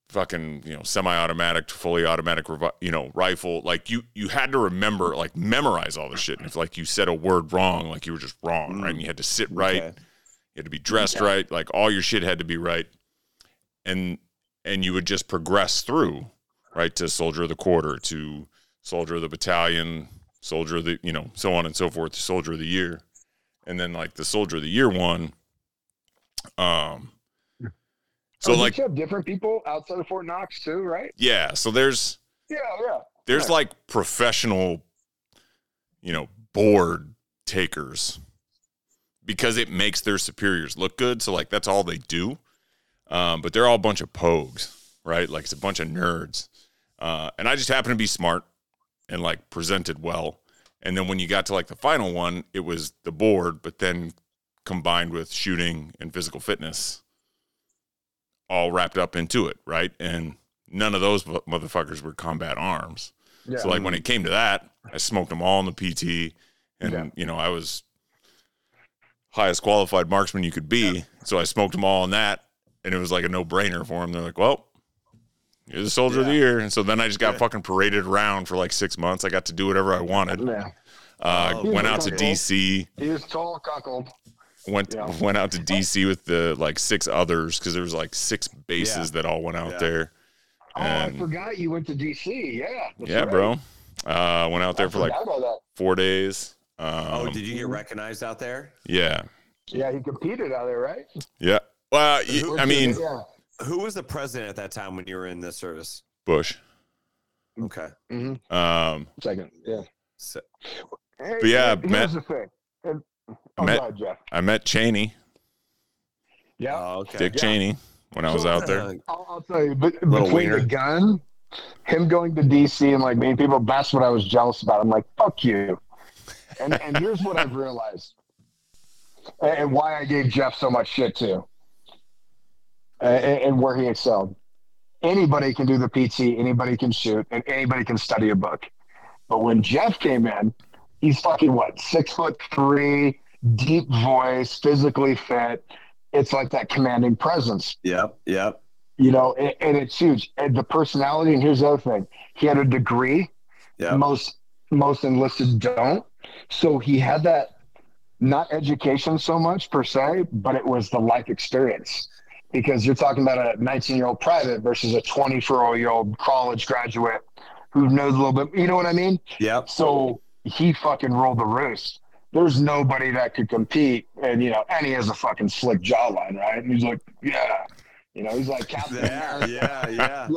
fucking, you know, semi-automatic to fully automatic, rifle. Like you had to remember, like memorize all this shit. And if like you said a word wrong, like you were just wrong, right? And you had to sit right, you had to be dressed right, like all your shit had to be right. And you would just progress through, right? To Soldier of the Quarter, to Soldier of the Battalion, Soldier of the, you know, so on and so forth, to Soldier of the Year. And then like the Soldier of the Year one, so, like, you have different people outside of Fort Knox, too, right? Yeah. So, there's. Yeah, yeah. There's like professional, you know, board takers because it makes their superiors look good. So like that's all they do. But they're all a bunch of pogues, right? Like it's a bunch of nerds. And I just happened to be smart and like presented well. And then when you got to like the final one, it was the board, but then combined with shooting and physical fitness all wrapped up into it, right? And none of those motherfuckers were combat arms. Yeah. So like when it came to that, I smoked them all in the PT and, you know, I was highest qualified marksman you could be. Yeah. So I smoked them all in that and it was like a no-brainer for them. They're like, well, you're the soldier of the year. And so then I just got fucking paraded around for like 6 months. I got to do whatever I wanted. Yeah. Went out to DC. He was tall, cuckold. Went out to DC with the like six others because there was like six bases that all went out there. And, oh, I forgot you went to DC. Yeah. Yeah, right. Bro. Went out there for like 4 days. Did you get recognized out there? Yeah. Yeah, he competed out there, right? Yeah. Well, who was the president at that time when you were in the service? Bush. Okay. Mm-hmm. Second. Yeah. So, hey, but yeah, here's the thing. I met Cheney. Yeah. Oh, okay. Dick Cheney when I was out there. I'll tell you, but between the gun, him going to DC and like meeting people, that's what I was jealous about. I'm like, fuck you. And here's what I've realized, and why I gave Jeff so much shit too. And where he excelled. Anybody can do the PT, anybody can shoot, and anybody can study a book. But when Jeff came in, he's fucking 6'3", deep voice, physically fit. It's like that commanding presence. Yep, yep. You know, and it's huge. And the personality, and here's the other thing. He had a degree. Yep. Most enlisted don't. So he had that, not education so much per se, but it was the life experience. Because you're talking about a 19-year-old private versus a 24-year-old college graduate who knows a little bit. You know what I mean? Yeah. So he fucking rolled the roost. There's nobody that could compete. And, you know, and he has a fucking slick jawline, right? And he's like, yeah. You know, he's like Captain America. Yeah.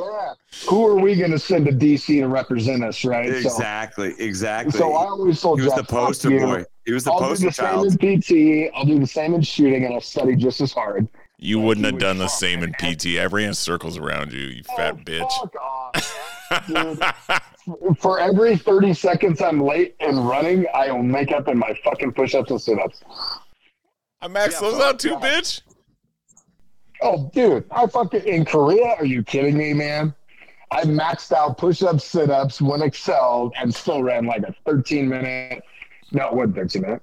Who are we going to send to D.C. to represent us, right? Exactly. So I always told Jeff, He was the poster child. I'll do the same in PT. I'll do the same in shooting, and I'll study just as hard. You wouldn't have done the same in PT. I ran circles around you, you fat bitch. Fuck off, dude. For every 30 seconds I'm late and running, I will make up in my fucking push-ups and sit-ups. I maxed those out too, bitch. Oh, dude. I fucking in Korea? Are you kidding me, man? I maxed out push-ups, sit-ups, when excelled, and still ran like a 13-minute. No, it wasn't 13-minute.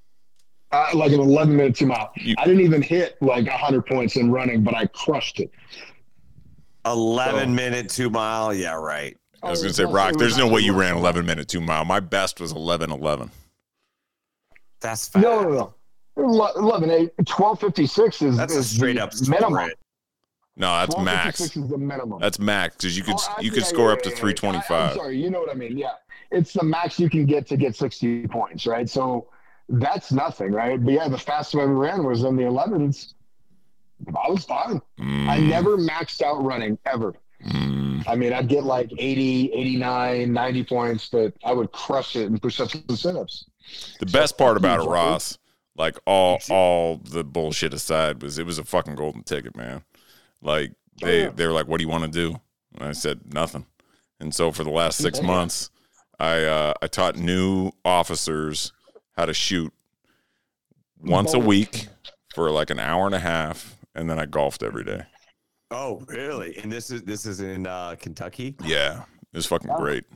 Like an 11-minute 2 mile. I didn't even hit like 100 points in running, but I crushed it. 11-minute 2 mile? Yeah, right. I was going to say, Rock, there's no way you ran 11-minute 2 mile. My best was 11:11. That's fast. No. 11:8. 12:56 is straight-up minimum. No, that's max. 12:56 is the minimum. That's max, because you could score up to 325. I'm sorry, you know what I mean, yeah. It's the max you can get to get 60 points, right? So that's nothing, right? But yeah, the fastest I ever ran was in the 11s. I was fine. I never maxed out running, ever. I mean, I'd get like 80, 89, 90 points, but I would crush it in push-ups and sit-ups. The best part about it, Ross, like all the bullshit aside, was it was a fucking golden ticket, man. Like, they were like, what do you want to do? And I said, nothing. And so for the last 6 months, I taught new officers how to shoot once a week for like an hour and a half, and then I golfed every day. Oh, really? And this is in Kentucky? Yeah, it was fucking great. It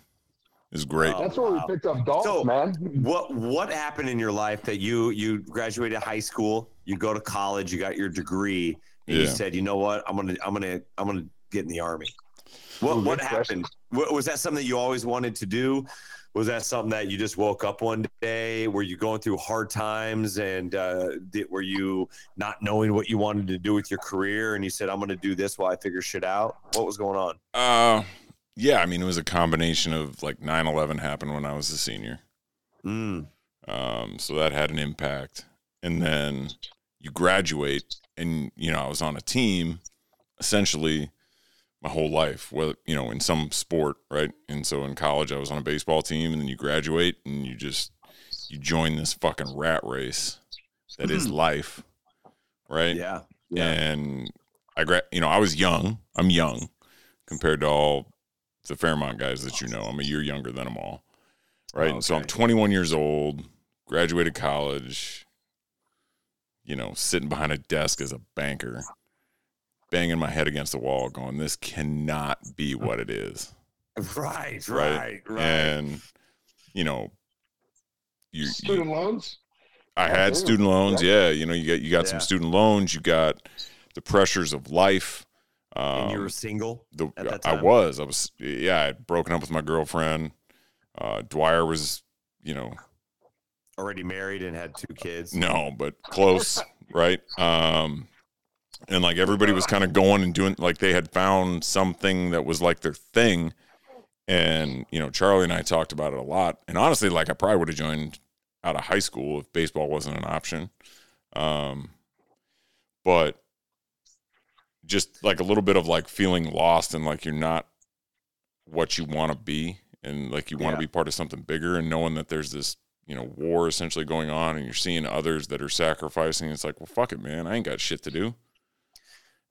was great. That's where we picked up golf, so, man. What happened in your life that you graduated high school, you go to college, you got your degree, and you said, you know what, I'm gonna get in the Army. What happened? Was that something that you always wanted to do? Was that something that you just woke up one day? Were you going through hard times and were you not knowing what you wanted to do with your career? And you said, I'm going to do this while I figure shit out. What was going on? Yeah. I mean, it was a combination of like 9/11 happened when I was a senior. So that had an impact. And then you graduate and, you know, I was on a team essentially my whole life, whether, you know, in some sport, right? And so in college I was on a baseball team, and then you graduate and you just, you join this fucking rat race that is life, right? Yeah. Yeah. And I was young. I'm young compared to all the Fairmont guys that you know. I'm a year younger than them all, right? Okay. And so I'm 21 years old, graduated college, you know, sitting behind a desk as a banker, banging my head against the wall going, this cannot be what it is. Right. And, you know, student loans? I had student loans, yeah. You know, you got some student loans. You got the pressures of life. And you were single at that time? I was. Yeah, I had broken up with my girlfriend. Dwyer was, you know. Already married and had two kids. No, but close, right? And, like, everybody was kind of going and doing, like, they had found something that was, like, their thing. And, you know, Charlie and I talked about it a lot. And, honestly, like, I probably would have joined out of high school if baseball wasn't an option. But just like a little bit of like feeling lost and like you're not what you want to be, and like you want to be part of something bigger, and knowing that there's this, you know, war essentially going on, and you're seeing others that are sacrificing. It's like, well, fuck it, man. I ain't got shit to do.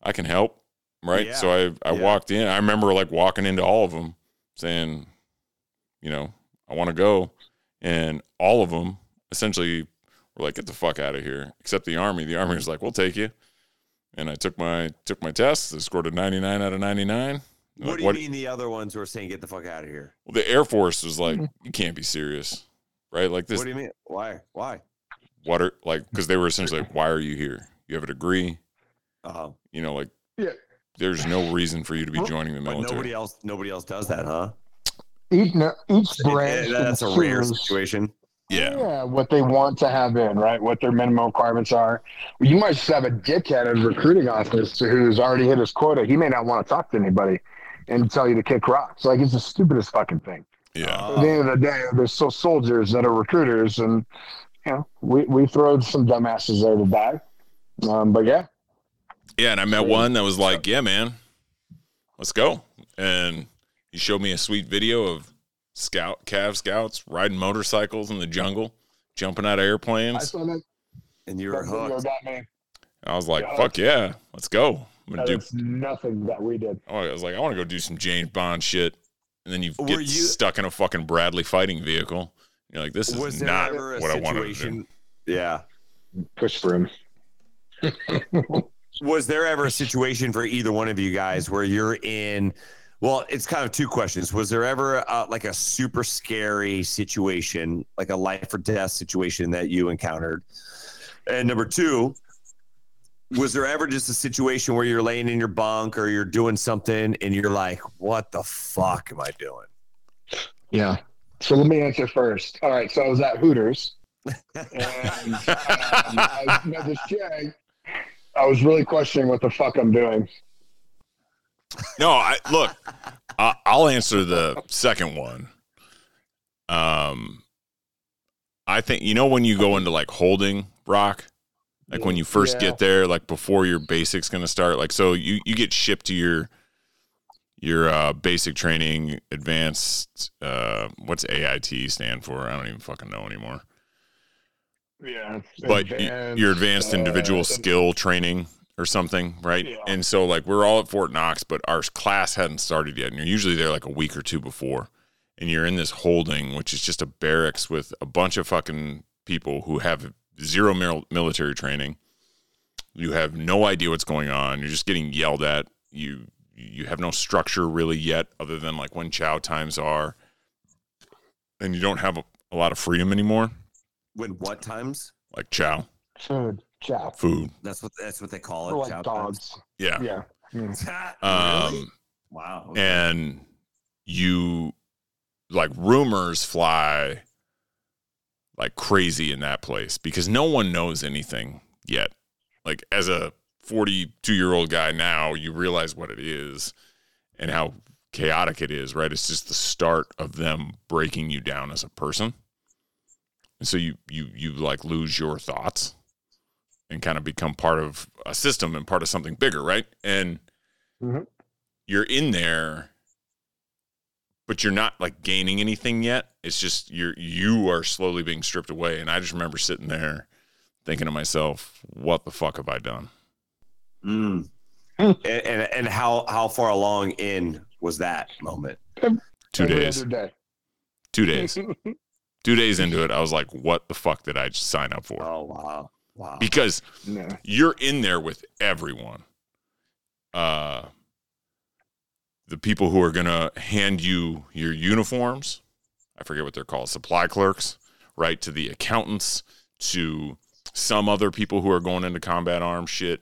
I can help. Right. Yeah. So I walked in. I remember like walking into all of them saying, you know, I want to go. And all of them essentially were like, get the fuck out of here. Except the Army. The Army was like, we'll take you. And I took my tests. I scored a 99 out of 99. What do you mean the other ones were saying, get the fuck out of here? Well, the Air Force was like, you can't be serious. Right? Like this. What do you mean? Why? Because they were essentially like, why are you here? You have a degree. Uh-huh. You know, like, yeah. There's no reason for you to be joining the military. But nobody else does that, huh? Each branch. That's a rare situation. Yeah, what they want to have in, right? What their minimum requirements are. You might just have a dickhead in recruiting office who's already hit his quota. He may not want to talk to anybody and tell you to kick rocks. Like, it's the stupidest fucking thing. Yeah. At the end of the day, there's still soldiers that are recruiters, and, you know, we throw some dumbasses there to die. But yeah. Yeah, and I met one that was like, yeah, man, let's go. And he showed me a sweet video of calf scouts riding motorcycles in the jungle, jumping out of airplanes. I saw that. And you were hooked. I was like, fuck yeah, let's go. That's nothing that we did. Oh, I was like, I want to go do some James Bond shit. And then you get stuck in a fucking Bradley fighting vehicle. You're like, this is not what I wanted to do. Yeah. Push for him. Was there ever a situation for either one of you guys where you're in... Well, it's kind of two questions. Was there ever like a super scary situation, like a life or death situation that you encountered? And number two, was there ever just a situation where you're laying in your bunk or you're doing something and you're like, what the fuck am I doing? Yeah. So let me answer first. All right. So I was at Hooters. And I was really questioning what the fuck I'm doing. No, I'll answer the second one. I think, you know, when you go into like holding, Brock, like when you first get there, like before your basic's going to start, like, so you get shipped to your basic training, advanced, what's AIT stand for? I don't even fucking know anymore. Yeah. But your advanced individual skill training or something, right? Yeah. And so like we're all at Fort Knox, but our class hadn't started yet, and you're usually there like a week or two before, and you're in this holding, which is just a barracks with a bunch of fucking people who have zero military training. You have no idea what's going on. You're just getting yelled at. You have no structure really yet, other than like when chow times are, and you don't have a lot of freedom anymore. When what times? Like chow. Food. Chow. Food. That's what they call it. Like chow dogs. Times. Yeah. Yeah. Really? Wow. Okay. And you like rumors fly like crazy in that place because no one knows anything yet. Like as a 42-year-old guy now, you realize what it is and how chaotic it is, right? It's just the start of them breaking you down as a person. And so you like lose your thoughts and kind of become part of a system and part of something bigger, right? And you're in there, but you're not like gaining anything yet. It's just you are slowly being stripped away. And I just remember sitting there thinking to myself, what the fuck have I done? Mm. And how far along in was that moment? 2 days. 2 days. 2 days into it, I was like, what the fuck did I just sign up for? Oh, wow. Wow. Because you're in there with everyone. The people who are going to hand you your uniforms, I forget what they're called, supply clerks, right, to the accountants, to some other people who are going into combat arms shit,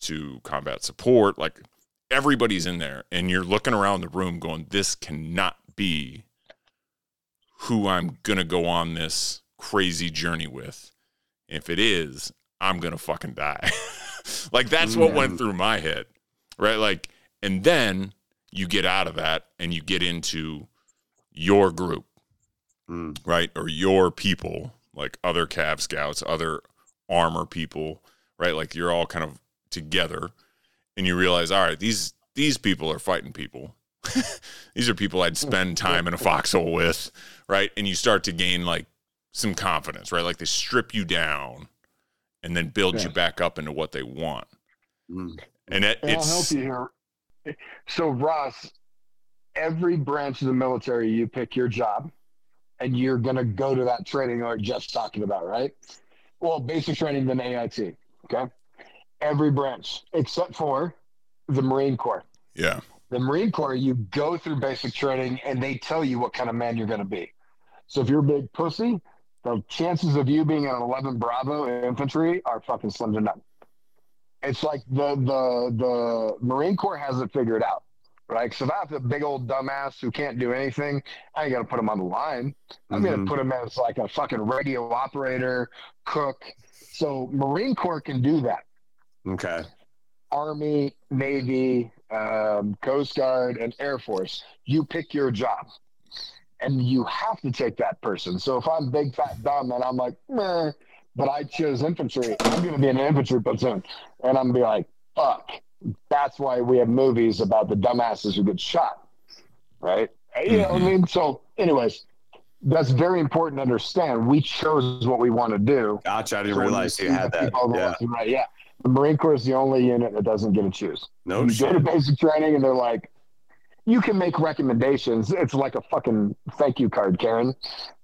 to combat support. Like, everybody's in there, and you're looking around the room going, this cannot be who I'm going to go on this crazy journey with. If it is, I'm going to fucking die. Like, that's what went through my head, right? Like, and then you get out of that and you get into your group, right? Or your people, like other Cav Scouts, other armor people, right? Like, you're all kind of together and you realize, all right, these people are fighting people. These are people I'd spend time in a foxhole with, right? And you start to gain, like, some confidence, right? Like, they strip you down and then build you back up into what they want. Mm. And it's... I'll help you here. So, Ross, every branch of the military, you pick your job, and you're going to go to that training like Jeff's talking about, right? Well, basic training, then AIT, okay? Every branch, except for the Marine Corps. Yeah. The Marine Corps, you go through basic training, and they tell you what kind of man you're going to be. So if you're a big pussy, the chances of you being an 11 Bravo infantry are fucking slim to none. It's like the Marine Corps has it figured out, right? So if I have the big old dumbass who can't do anything, I ain't going to put him on the line. I'm going to put him as like a fucking radio operator, cook. So Marine Corps can do that. Okay. Army, Navy, Coast Guard, and Air Force. You pick your job, and you have to take that person. So if I'm big, fat, dumb, and I'm like, meh, but I chose infantry, I'm going to be in an infantry platoon. And I'm going to be like, fuck. That's why we have movies about the dumbasses who get shot, right? You know what I mean? So anyways, that's very important to understand. We chose what we want to do. Gotcha, I didn't realize you had that. Right, yeah. The Marine Corps is the only unit that doesn't get to choose. No shit. You go to basic training, and they're like, you can make recommendations. It's like a fucking thank you card, Karen.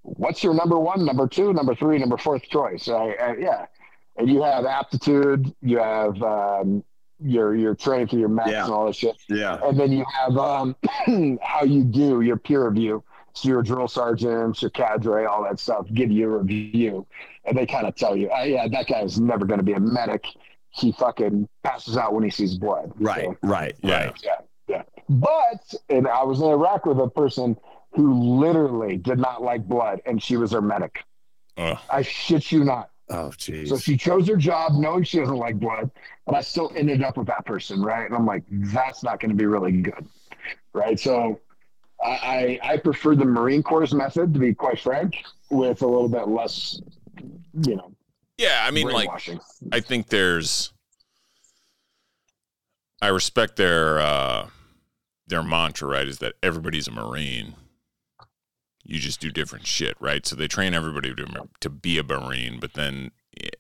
What's your number one, number two, number three, number fourth choice? Yeah. And you have aptitude. You have your training for your max and all that shit. Yeah. And then you have how you do your peer review. So your drill sergeants, your cadre, all that stuff, give you a review. And they kind of tell you, oh, yeah, that guy is never going to be a medic. He fucking passes out when he sees blood. Right. Yeah. But, and I was in Iraq with a person who literally did not like blood, and she was her medic. I shit you not. Oh, jeez. So she chose her job knowing she doesn't like blood, but I still ended up with that person, right? And I'm like, that's not going to be really good, right? So I prefer the Marine Corps method, to be quite frank, with a little bit less, you know. Yeah, I mean, like, I think there's – I respect their mantra, right, is that everybody's a Marine. You just do different shit, right? So they train everybody to be a Marine, but then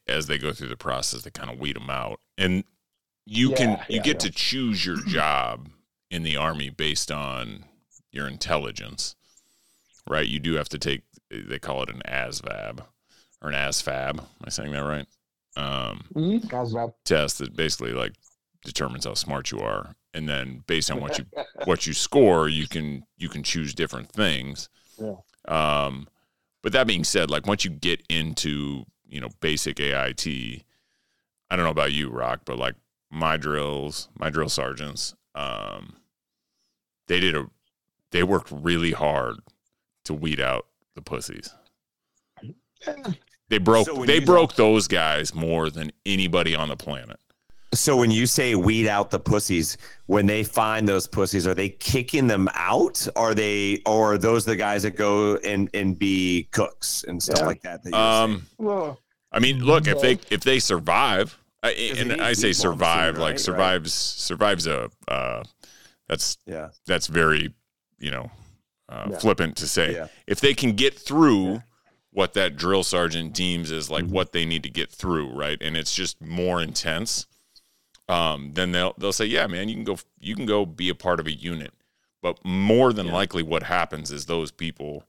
as they go through the process, they kind of weed them out. And you get to choose your job in the Army based on your intelligence, right? You do have to take – they call it an ASVAB or an ASFAB. Am I saying that right? Test that basically, like, determines how smart you are. And then based on what you score, you can choose different things. Yeah. But that being said, like, once you get into, you know, basic AIT, I don't know about you, Rock, but like my drill sergeants, they worked really hard to weed out the pussies. They broke those guys more than anybody on the planet. So when you say weed out the pussies, when they find those pussies, are they kicking them out? Are those the guys that go and be cooks and stuff like that? I mean, look, if they survive, and I say survive, like survives a That's very, flippant to say. Yeah. If they can get through what that drill sergeant deems as like what they need to get through, right? And it's just more intense. Then they'll say, yeah, man, you can go be a part of a unit. But more than likely, what happens is those people,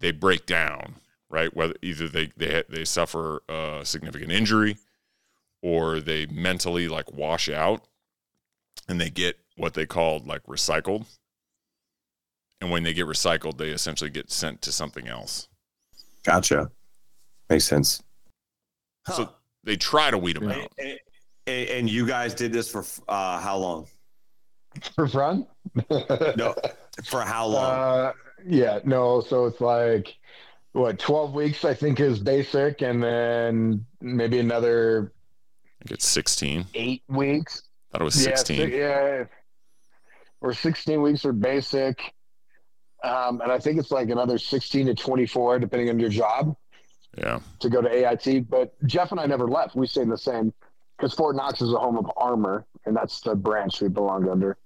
they break down, right? Whether either they suffer a significant injury, or they mentally like wash out, and they get what they called like recycled. And when they get recycled, they essentially get sent to something else. Gotcha. Makes sense. So they try to weed them out. And you guys did this for how long? For fun? No. For how long? So it's like, 12 weeks, I think, is basic. And then maybe another... I think it's 16. 8 weeks. I thought it was 16. Or 16 weeks are basic. And I think it's like another 16 to 24, depending on your job, to go to AIT. But Jeff and I never left. We stayed in the same, because Fort Knox is the home of Armor, and that's the branch we belonged under.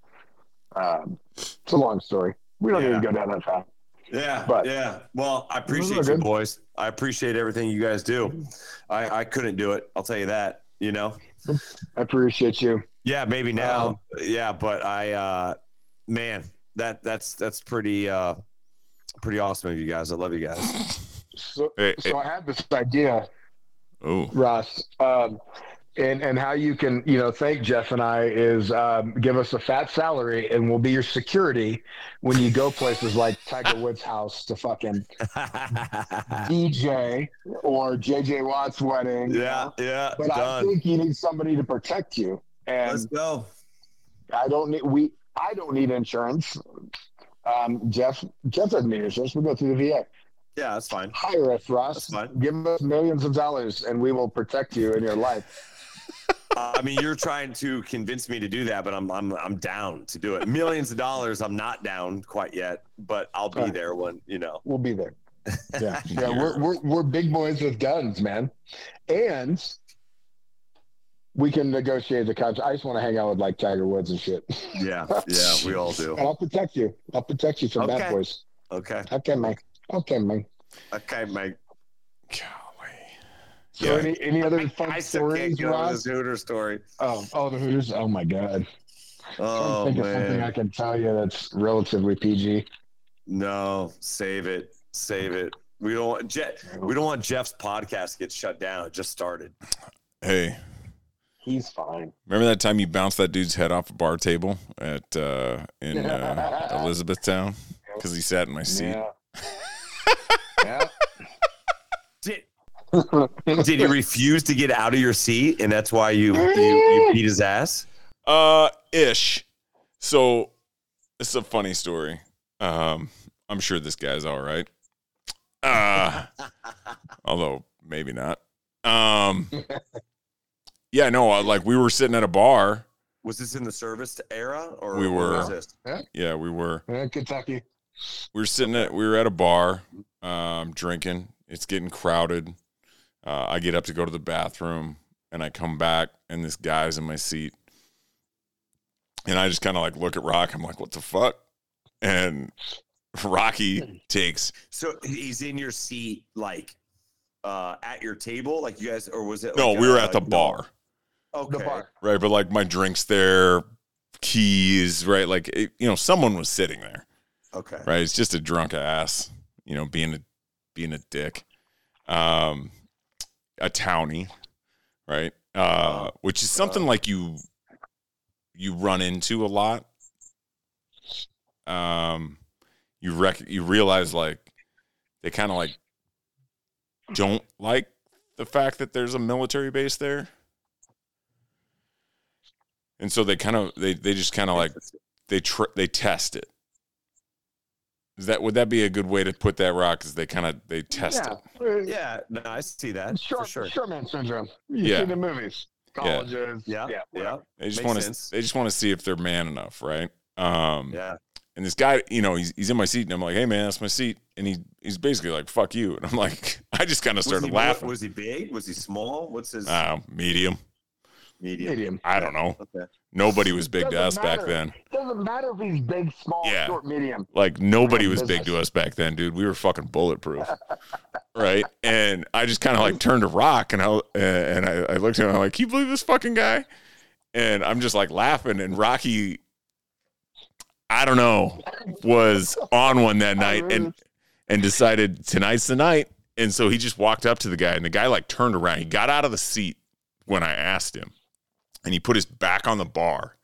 It's a long story. We don't need to go down that path. Well, I appreciate you, boys. I appreciate everything you guys do. I couldn't do it. I'll tell you that, I appreciate you. Yeah, maybe now. But I, man... That's pretty awesome of you guys. I love you guys. So I have this idea, Ross, and how you can thank Jeff and I is give us a fat salary and we'll be your security when you go places like Tiger Woods' house to fucking DJ or J.J. Watt's wedding. But done. I think you need somebody to protect you. And let's go. I don't need insurance. Jeff doesn't need insurance. We go through the VA. Yeah, that's fine. Hire us, Ross. Give us millions of dollars, and we will protect you in your life. I mean, you're trying to convince me to do that, but I'm down to do it. Millions of dollars, I'm not down quite yet, but I'll be there when We'll be there. Yeah, we're big boys with guns, man, and we can negotiate the contract. I just want to hang out with like Tiger Woods and shit. Yeah, we all do. And I'll protect you. From bad boys. Okay, Mike. Golly. So any other fun stories, Ross? The Hooters story. Oh, the Hooters. Oh my God. Oh, I'm trying to think of something I can tell you that's relatively PG. No, save it. We don't want Jeff's podcast to get shut down. It just started. Hey. He's fine. Remember that time you bounced that dude's head off a bar table at in Elizabethtown because he sat in my seat? Yeah. Did he refuse to get out of your seat, and that's why you beat his ass? Ish. So it's a funny story. I'm sure this guy's all right. Although maybe not. Yeah, no, we were sitting at a bar. Was this in the service era, or we were? Was this? Yeah, we were. Yeah, Kentucky. We were at a bar, drinking. It's getting crowded. I get up to go to the bathroom, and I come back, and this guy's in my seat, and I just kind of look at Rock. I'm like, what the fuck? And Rocky takes. So he's in your seat, at your table, you guys, or was it? No, we were at the bar. No. Okay. The bar. Right, but my drinks there, keys, right? Someone was sitting there. Okay. Right, it's just a drunk ass, being a dick, a townie, right? Which is something you run into a lot. You realize they kind of don't like the fact that there's a military base there. And so they kind of, they just kind of they test it. Would that be a good way to put that, Rock? Is they test it. Yeah. No, I see that. Sure. Sure man syndrome. You see the movies, colleges. Yeah. They just want to see if they're man enough. Right. Yeah. And this guy, he's in my seat, and I'm like, hey, man, that's my seat. And he's basically like, fuck you. And I'm like, I just kind of started laughing. Was he big? Was he small? What's his? Medium. Medium. I don't know. Okay. Nobody was big to us back then. Doesn't matter if he's big, small, short, medium. Like, nobody was big to us back then, dude. We were fucking bulletproof. Right? And I just kind of, like, turned to Rock, and I looked at him, and I'm like, can you believe this fucking guy? And I'm just, like, laughing, and Rocky, I don't know, was on one that night and decided tonight's the night. And so he just walked up to the guy, and the guy, like, turned around. He got out of the seat when I asked him, and he put his back on the bar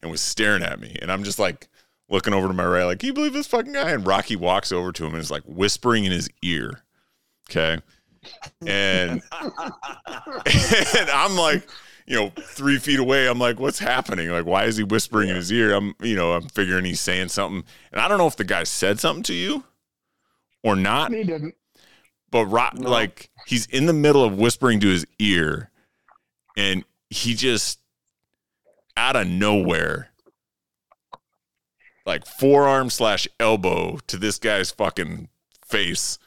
and was staring at me. And I'm just, like, looking over to my right, like, can you believe this fucking guy? And Rocky walks over to him and is, like, whispering in his ear, okay? And I'm, like, you know, 3 feet away. I'm, like, what's happening? Like, why is he whispering in his ear? I'm figuring he's saying something. And I don't know if the guy said something to you or not. He didn't. But Rock, like, he's in the middle of whispering to his ear, and he just, out of nowhere, like, forearm/elbow to this guy's fucking face,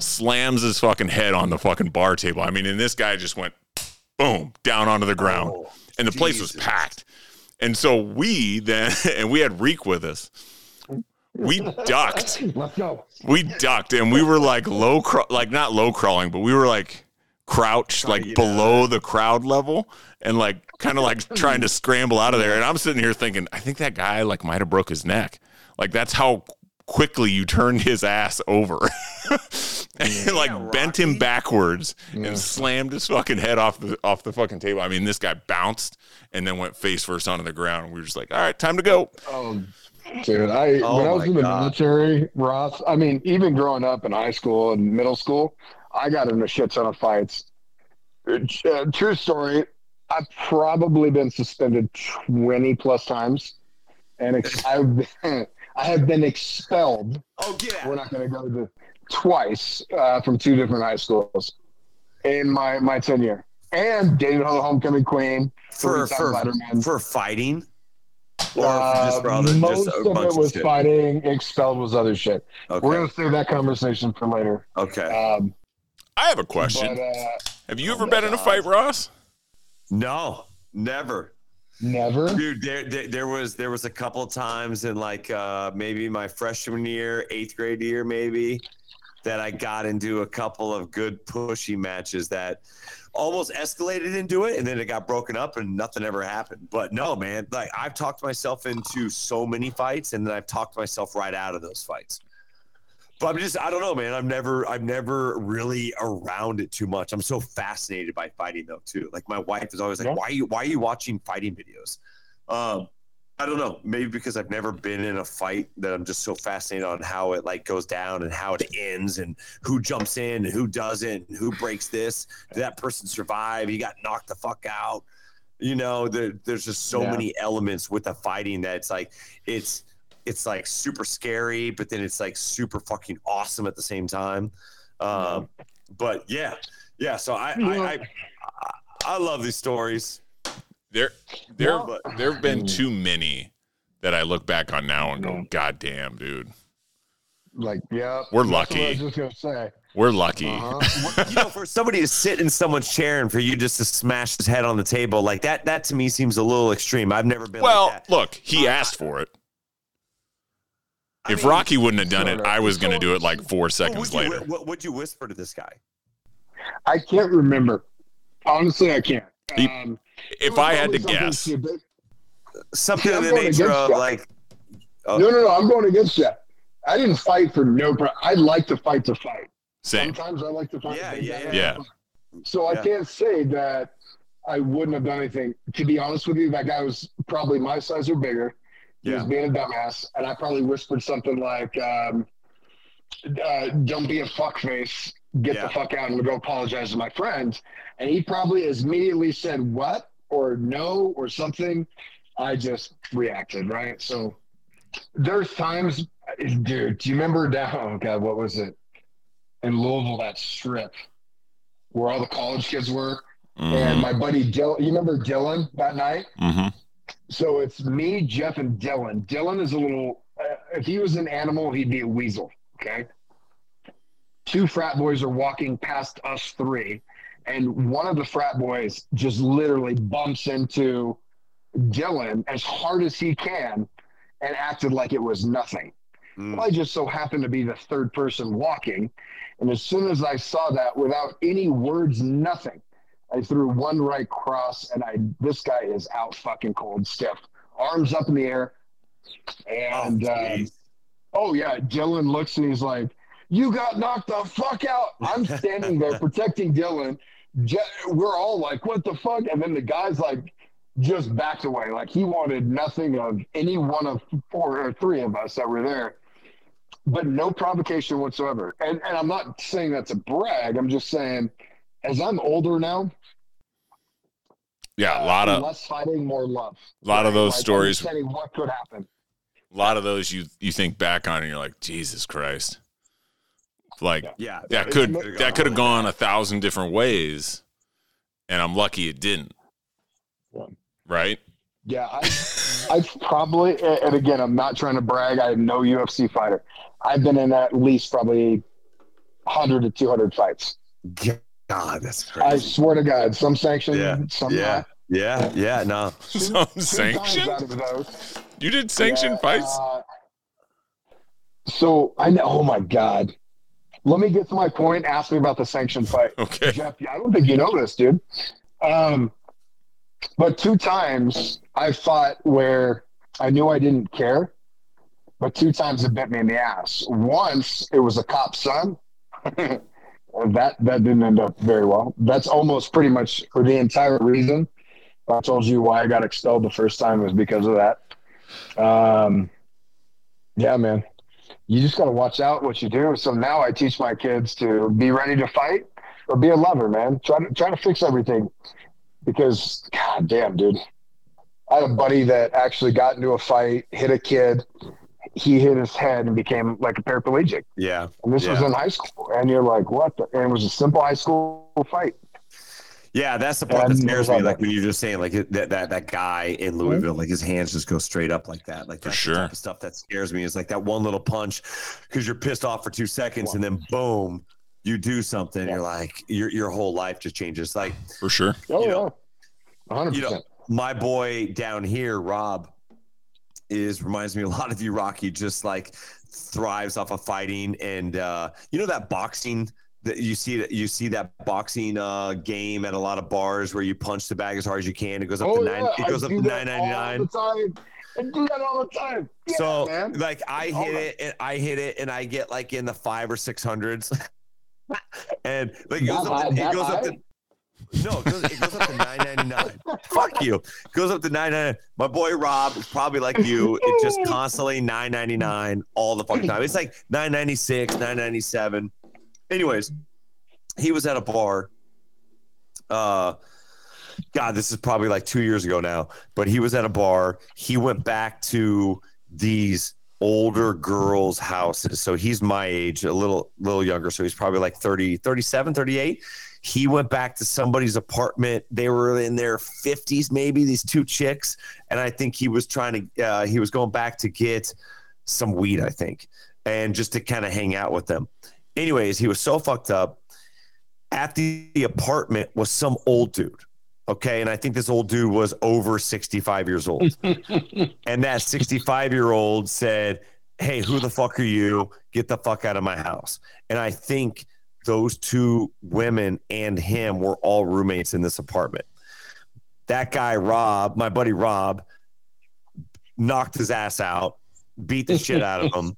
slams his fucking head on the fucking bar table. I mean, and this guy just went, boom, down onto the ground. Oh, and the place was packed. And so we had Reek with us. We ducked. Let's go. We ducked, and we were like not low crawling, but we were like crouched, like below the crowd level, and like kind of like trying to scramble out of there. And I'm sitting here thinking, I think that guy like might have broke his neck. Like that's how quickly you turned his ass over, and like bent him backwards and slammed his fucking head off the fucking table. I mean, this guy bounced and then went face first onto the ground, and we were just like, all right, time to go. Dude, when I was in the military, Ross, I mean, even growing up in high school and middle school, I got into a shit ton of fights. True story, I've probably been suspended 20-plus times, and I have been expelled. Oh, yeah. We're not going to go to twice from two different high schools in my tenure. And dated the homecoming queen. For fighting? Most of it was fighting. Expelled was other shit. Okay. We're going to save that conversation for later. Okay. I have a question. Have you ever been in a fight, Ross? No, never. Never? Dude, there was a couple of times in like maybe my freshman year, 8th grade year maybe, that I got into a couple of good pushy matches that almost escalated into it, and then it got broken up and nothing ever happened. But no, man, like I've talked myself into so many fights, and then I've talked myself right out of those fights. But I don't know, man. I'm never really around it too much. I'm so fascinated by fighting though too. Like my wife is always like, why are you watching fighting videos? I don't know, maybe because I've never been in a fight that I'm just so fascinated on how it like goes down and how it ends and who jumps in and who doesn't, and who breaks this, did that person survive? He got knocked the fuck out. You know, there's just so many elements with the fighting that it's like super scary, but then it's like super fucking awesome at the same time. But yeah. So I love these stories. There have been too many that I look back on now and go, God damn, dude. Like, yeah. We're lucky. I was just going to say. We're lucky. Uh-huh. You know, for somebody to sit in someone's chair and for you just to smash his head on the table, like that to me seems a little extreme. I've never been like that. Well, look, he asked for it. I mean, Rocky wouldn't have done it, I was going to do it like 4 seconds later. What would you whisper to this guy? I can't remember. Honestly, I can't. If I had to guess, something in the nature of like, no, I'm going against that. I didn't fight for no problem. I like to fight to fight. Same. Sometimes I like to fight. Yeah. So I can't say that I wouldn't have done anything. To be honest with you, that guy was probably my size or bigger. He was being a dumbass, and I probably whispered something like, "Don't be a fuckface. Get the fuck out and go apologize to my friend." And he probably has immediately said what or no or something. I just reacted, right? So there's times, dude, do you remember what was it? In Louisville, that strip where all the college kids were. Mm-hmm. And my buddy Dylan, you remember Dylan that night? Mm-hmm. So it's me, Jeff, and Dylan. Dylan is a little, if he was an animal, he'd be a weasel, okay? Two frat boys are walking past us three, and one of the frat boys just literally bumps into Dylan as hard as he can and acted like it was nothing. Mm. Well, I just so happened to be the third person walking, and as soon as I saw that, without any words, nothing, I threw one right cross, and this guy is out fucking cold, stiff, arms up in the air, and Dylan looks and he's like, "You got knocked the fuck out." I'm standing there protecting Dylan. We're all like, "What the fuck?" And then the guy's like, just backed away, like he wanted nothing of any one of four or three of us that were there. But no provocation whatsoever. And I'm not saying that's a brag. I'm just saying, as I'm older now, yeah, a lot of less fighting, more love. A lot of those stories. What could happen? A lot of those you think back on and you're like, Jesus Christ. Like, yeah, that could have gone 1,000 different ways, and I'm lucky it didn't. Yeah. Right? Yeah, I've probably, and again, I'm not trying to brag. I'm no UFC fighter. I've been in at least probably 100 to 200 fights. God, that's crazy. I swear to God, some sanctioned, some not. Yeah, no. Some sanctioned? Out of those. You did sanctioned fights? So, I know, oh my God. Let me get to my point. Ask me about the sanctioned fight. Okay. Jeff, I don't think you know this, dude. But 2 times I fought where I knew I didn't care, but 2 times it bit me in the ass. Once it was a cop's son. That didn't end up very well. That's almost pretty much for the entire reason. I told you why I got expelled the first time was because of that. Yeah, man. You just got to watch out what you do. So now I teach my kids to be ready to fight or be a lover, man. Try to fix everything. Because, God damn, dude, I had a buddy that actually got into a fight, hit a kid. He hit his head and became like a paraplegic. Yeah. And this was in high school. And you're like, what? And it was a simple high school fight. Yeah, that's the part that scares me. Like when you're just saying, like that guy in Louisville, like his hands just go straight up like that. Like that's the type of stuff that scares me. It's like that one little punch because you're pissed off for 2 seconds and then boom. You do something, you're like your whole life just changes. Like for sure, you know, 100%. You know, my boy down here, Rob, reminds me a lot of you, Rocky. Just like thrives off of fighting, and you know that boxing that you see that boxing game at a lot of bars where you punch the bag as hard as you can. It goes up to nine. It goes up to $9.99. I do that all the time. Yeah, so man. Like I hit it, and I get like in the 500 or 600s. And like it goes up to $9.99. Fuck you. It goes up to $9.99. My boy Rob is probably like you. It's just constantly $9.99 all the fucking time. It's like $9.96, $9.97. Anyways, he was at a bar. God, this is probably like 2 years ago now. But he was at a bar. He went back to these older girls' houses. So he's my age, a little younger. So he's probably like 30, 37, 38. He went back to somebody's apartment. They were in their 50s, maybe, these two chicks. And I think he was trying to, he was going back to get some weed, I think, and just to kind of hang out with them. Anyways, he was so fucked up. At the apartment was some old dude. Okay, and I think this old dude was over 65 years old. And that 65-year-old said, "Hey, who the fuck are you? Get the fuck out of my house." And I think those two women and him were all roommates in this apartment. That guy, Rob, my buddy Rob, knocked his ass out, beat the shit out of him.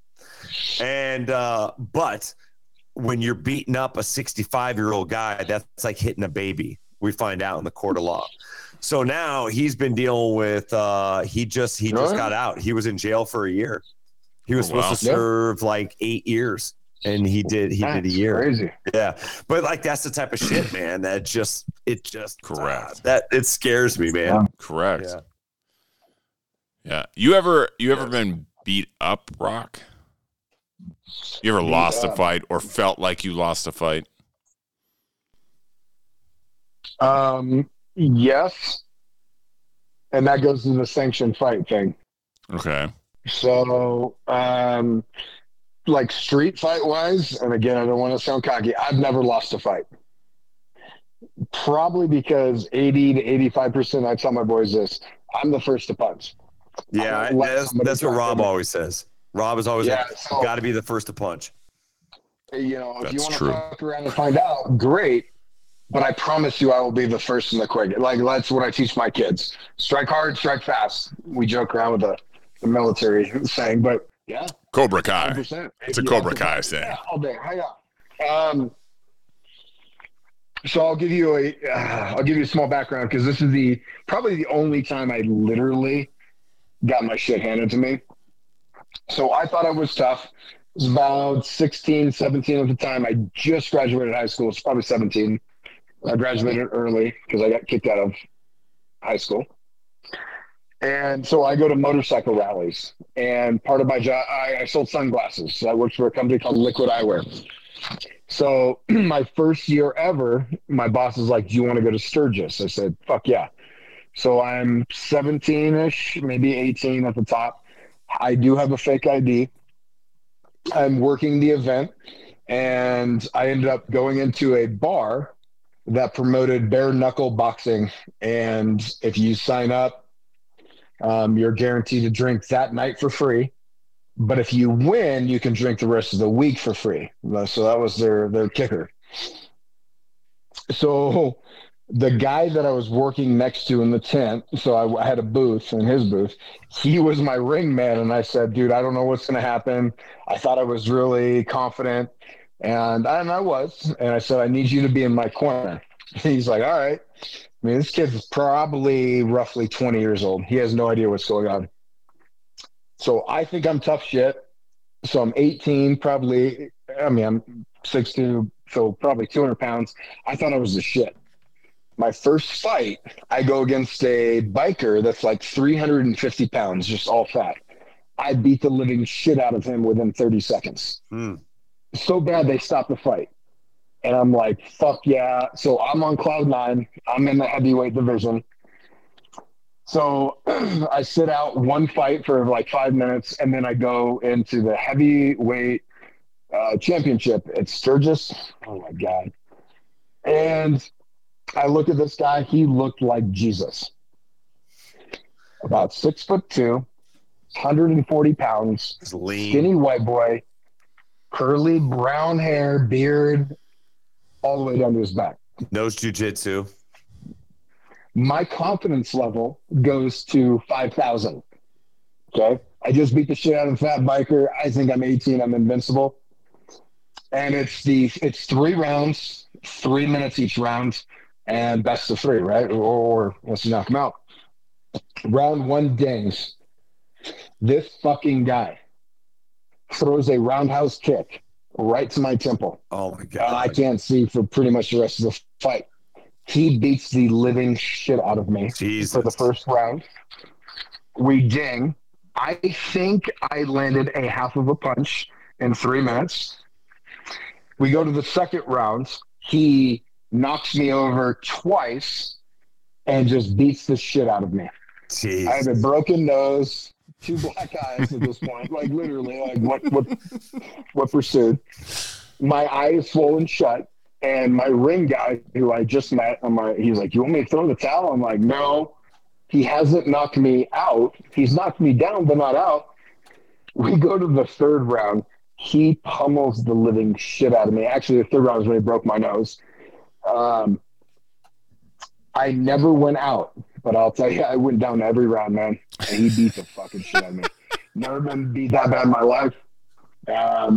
And but when you're beating up a 65-year-old guy, that's like hitting a baby. We find out in the court of law. So now he's been dealing with, he just got out. He was in jail for a year. He was supposed to serve like 8 years, and he did a year. Crazy. Yeah. But like, that's the type of shit, man, that it just correct. It scares me, man. Yeah. Correct. Yeah. Yeah. You ever been beat up, Rock? You ever lost a fight or felt like you lost a fight? Yes. And that goes to the sanctioned fight thing. Okay. So, like street fight wise, and again, I don't want to sound cocky. I've never lost a fight. probably because 80 to 85%, I tell my boys this, I'm the first to punt. Yeah, that's what Rob always says. Rob is always got to be the first to punch. You know, if you want to fuck around and find out, great. But I promise you I will be the first and the quickest. Like, that's what I teach my kids. Strike hard, strike fast. We joke around with the military saying, but yeah. Cobra Kai. 100%. It's a Cobra Kai thing. Yeah, all day. Hang on. So I'll give you a small background, because this is probably the only time I literally got my shit handed to me. So I thought I was tough. I was about 16, 17 at the time. I just graduated high school. It's probably 17. I graduated early because I got kicked out of high school. And so I go to motorcycle rallies. And part of my job, I sold sunglasses. So I worked for a company called Liquid Eyewear. So my first year ever, my boss is like, do you want to go to Sturgis? I said, fuck yeah. So I'm 17-ish, maybe 18 at the top. I do have a fake ID. I'm working the event, and I ended up going into a bar that promoted bare knuckle boxing. And if you sign up, you're guaranteed to drink that night for free. But if you win, you can drink the rest of the week for free. So that was their kicker. So the guy that I was working next to in the tent, so I had a booth, in his booth, he was my ring man. And I said, dude, I don't know what's going to happen. I thought I was really confident. And I was. And I said, I need you to be in my corner. He's like, all right. I mean, this kid's probably roughly 20 years old. He has no idea what's going on. So I think I'm tough shit. So I'm 18, probably. I mean, I'm 6'2", so probably 200 pounds. I thought I was the shit. My first fight, I go against a biker that's like 350 pounds, just all fat. I beat the living shit out of him within 30 seconds. So bad they stopped the fight. And I'm like, fuck yeah. So I'm on cloud nine. I'm in the heavyweight division. So I sit out one fight for like 5 minutes, and then I go into the heavyweight championship at Sturgis. Oh, my God. And I look at this guy. He looked like Jesus. About 6'2", 140 pounds, lean, skinny white boy, curly brown hair, beard, all the way down to his back. Knows jiu-jitsu. My confidence level goes to 5,000. Okay? I just beat the shit out of a fat biker. I think I'm 18. I'm invincible. And it's 3 rounds, 3 minutes each round. And best of 3, right? Or let's knock them out. Round 1 dings. This fucking guy throws a roundhouse kick right to my temple. Oh, my God. I can't see for pretty much the rest of the fight. He beats the living shit out of me. Jesus. For the first round. We ding. I think I landed a half of a punch in 3 minutes. We go to the second round. He knocks me over twice and just beats the shit out of me. Jeez. I have a broken nose, 2 black eyes at this point. Like, literally, like what pursued? My eye is swollen shut, and my ring guy, who I just met, he's like, you want me to throw the towel? I'm like, no. He hasn't knocked me out. He's knocked me down, but not out. We go to the third round. He pummels the living shit out of me. Actually, the third round is when he broke my nose. I never went out, but I'll tell you, I went down every round, man. And he beat the fucking shit out of me. Never been beat that bad in my life. I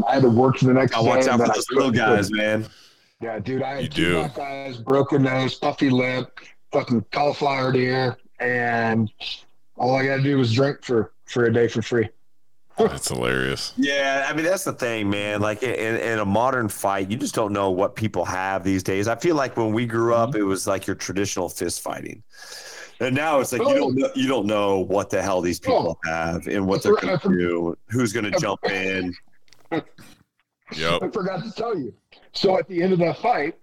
had to work for the next day. Watch out for those little guys, man. Yeah, dude, I had 2 black eyes, broken nose, puffy lip, fucking cauliflower ear, and all I got to do was drink for a day for free. That's hilarious. Yeah, I mean, that's the thing, man. Like, in a modern fight, you just don't know what people have these days. I feel like when we grew up, it was like your traditional fist fighting, and now it's like you don't know what the hell these people have and what they're going to do, who's going to jump in. Yep. I forgot to tell you. So at the end of that fight,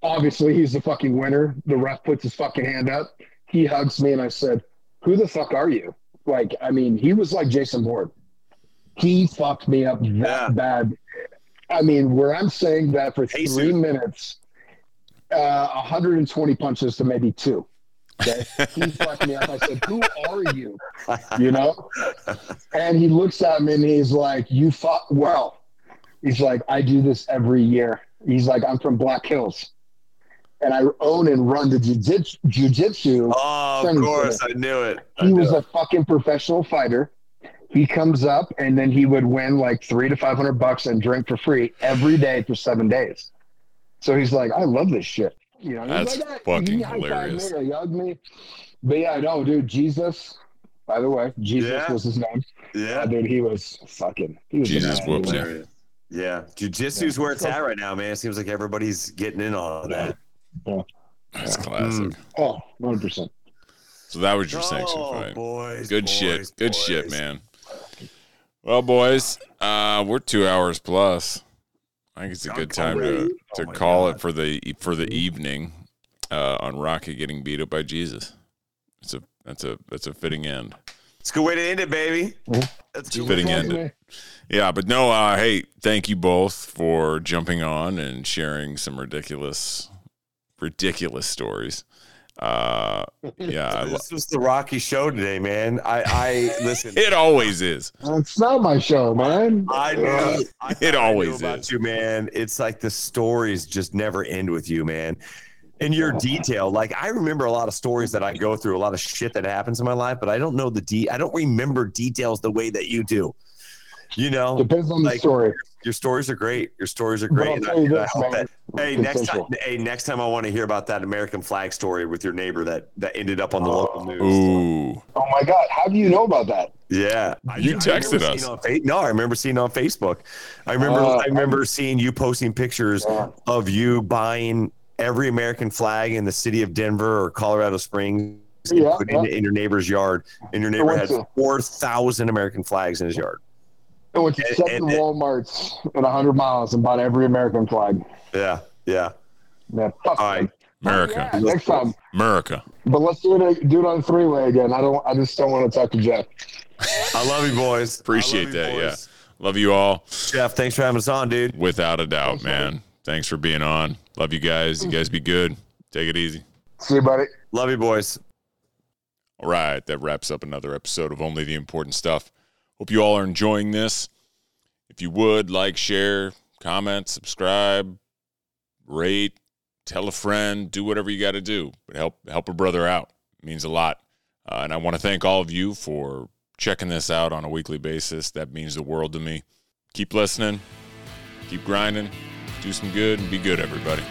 obviously he's the fucking winner. The ref puts his fucking hand up. He hugs me, and I said, "Who the fuck are you?" Like, I mean, he was like Jason Bourne. He fucked me up that bad. I mean, where I'm saying that for 3 minutes, 120 punches to maybe two. Okay? He fucked me up. I said, "Who are you?" You know? And he looks at me and he's like, "You fought well." He's like, "I do this every year." He's like, "I'm from Black Hills. And I own and run the jiu-jitsu. Oh, of course. Center. I knew it. He was a fucking professional fighter. He comes up, and then he would win like $300 to $500 and drink for free every day for 7 days. So he's like, "I love this shit." You know, that's like, fucking hilarious. Me, hugged me. But yeah, no, dude, Jesus. By the way, Jesus was his name. Yeah, dude, he was Jesus whoops area. Yeah, jiu-jitsu's where it's at right now, man. It seems like everybody's getting in on that. Yeah. That's classic. Oh, 100%. So that was your section fight. Boys, Good shit, man. Well, boys, we're 2 hours plus. I think it's a good time to call it for the evening on Rocky getting beat up by Jesus. That's a fitting end. It's a good way to end it, baby. That's a fitting end. Yeah, but no, hey, thank you both for jumping on and sharing some ridiculous stories. Yeah, this was the Rocky show today, man. I listen. It always is. It's not my show, man. I know. It always is about you, man. It's like the stories just never end with you, man. And your detail, like I remember a lot of stories that I go through, a lot of shit that happens in my life, but I don't know I don't remember details the way that you do. You know, depends on the story. Your stories are great. Hey, next time I want to hear about that American flag story with your neighbor that ended up on the local news. Ooh. Oh my God. How do you know about that? Yeah. You texted us. I remember seeing on Facebook. I remember seeing you posting pictures of you buying every American flag in the city of Denver or Colorado Springs. Yeah, in your neighbor's yard. And your neighbor had 4,000 American flags in his yard. I went to seven Walmarts at 100 miles and bought every American flag. Yeah. All right. America. Yeah, next time. America. But let's do it on three-way again. I just don't want to talk to Jeff. I love you, boys. Appreciate that, boys. Yeah. Love you all. Jeff, thanks for having us on, dude. Without a doubt, man. Thanks for being on. Love you guys. You guys be good. Take it easy. See you, buddy. Love you, boys. All right. That wraps up another episode of Only the Important Stuff. Hope you all are enjoying this. If you would, like, share, comment, subscribe, rate, tell a friend, do whatever you got to do. But help a brother out. It means a lot. And I want to thank all of you for checking this out on a weekly basis. That means the world to me. Keep listening. Keep grinding. Do some good and be good, everybody.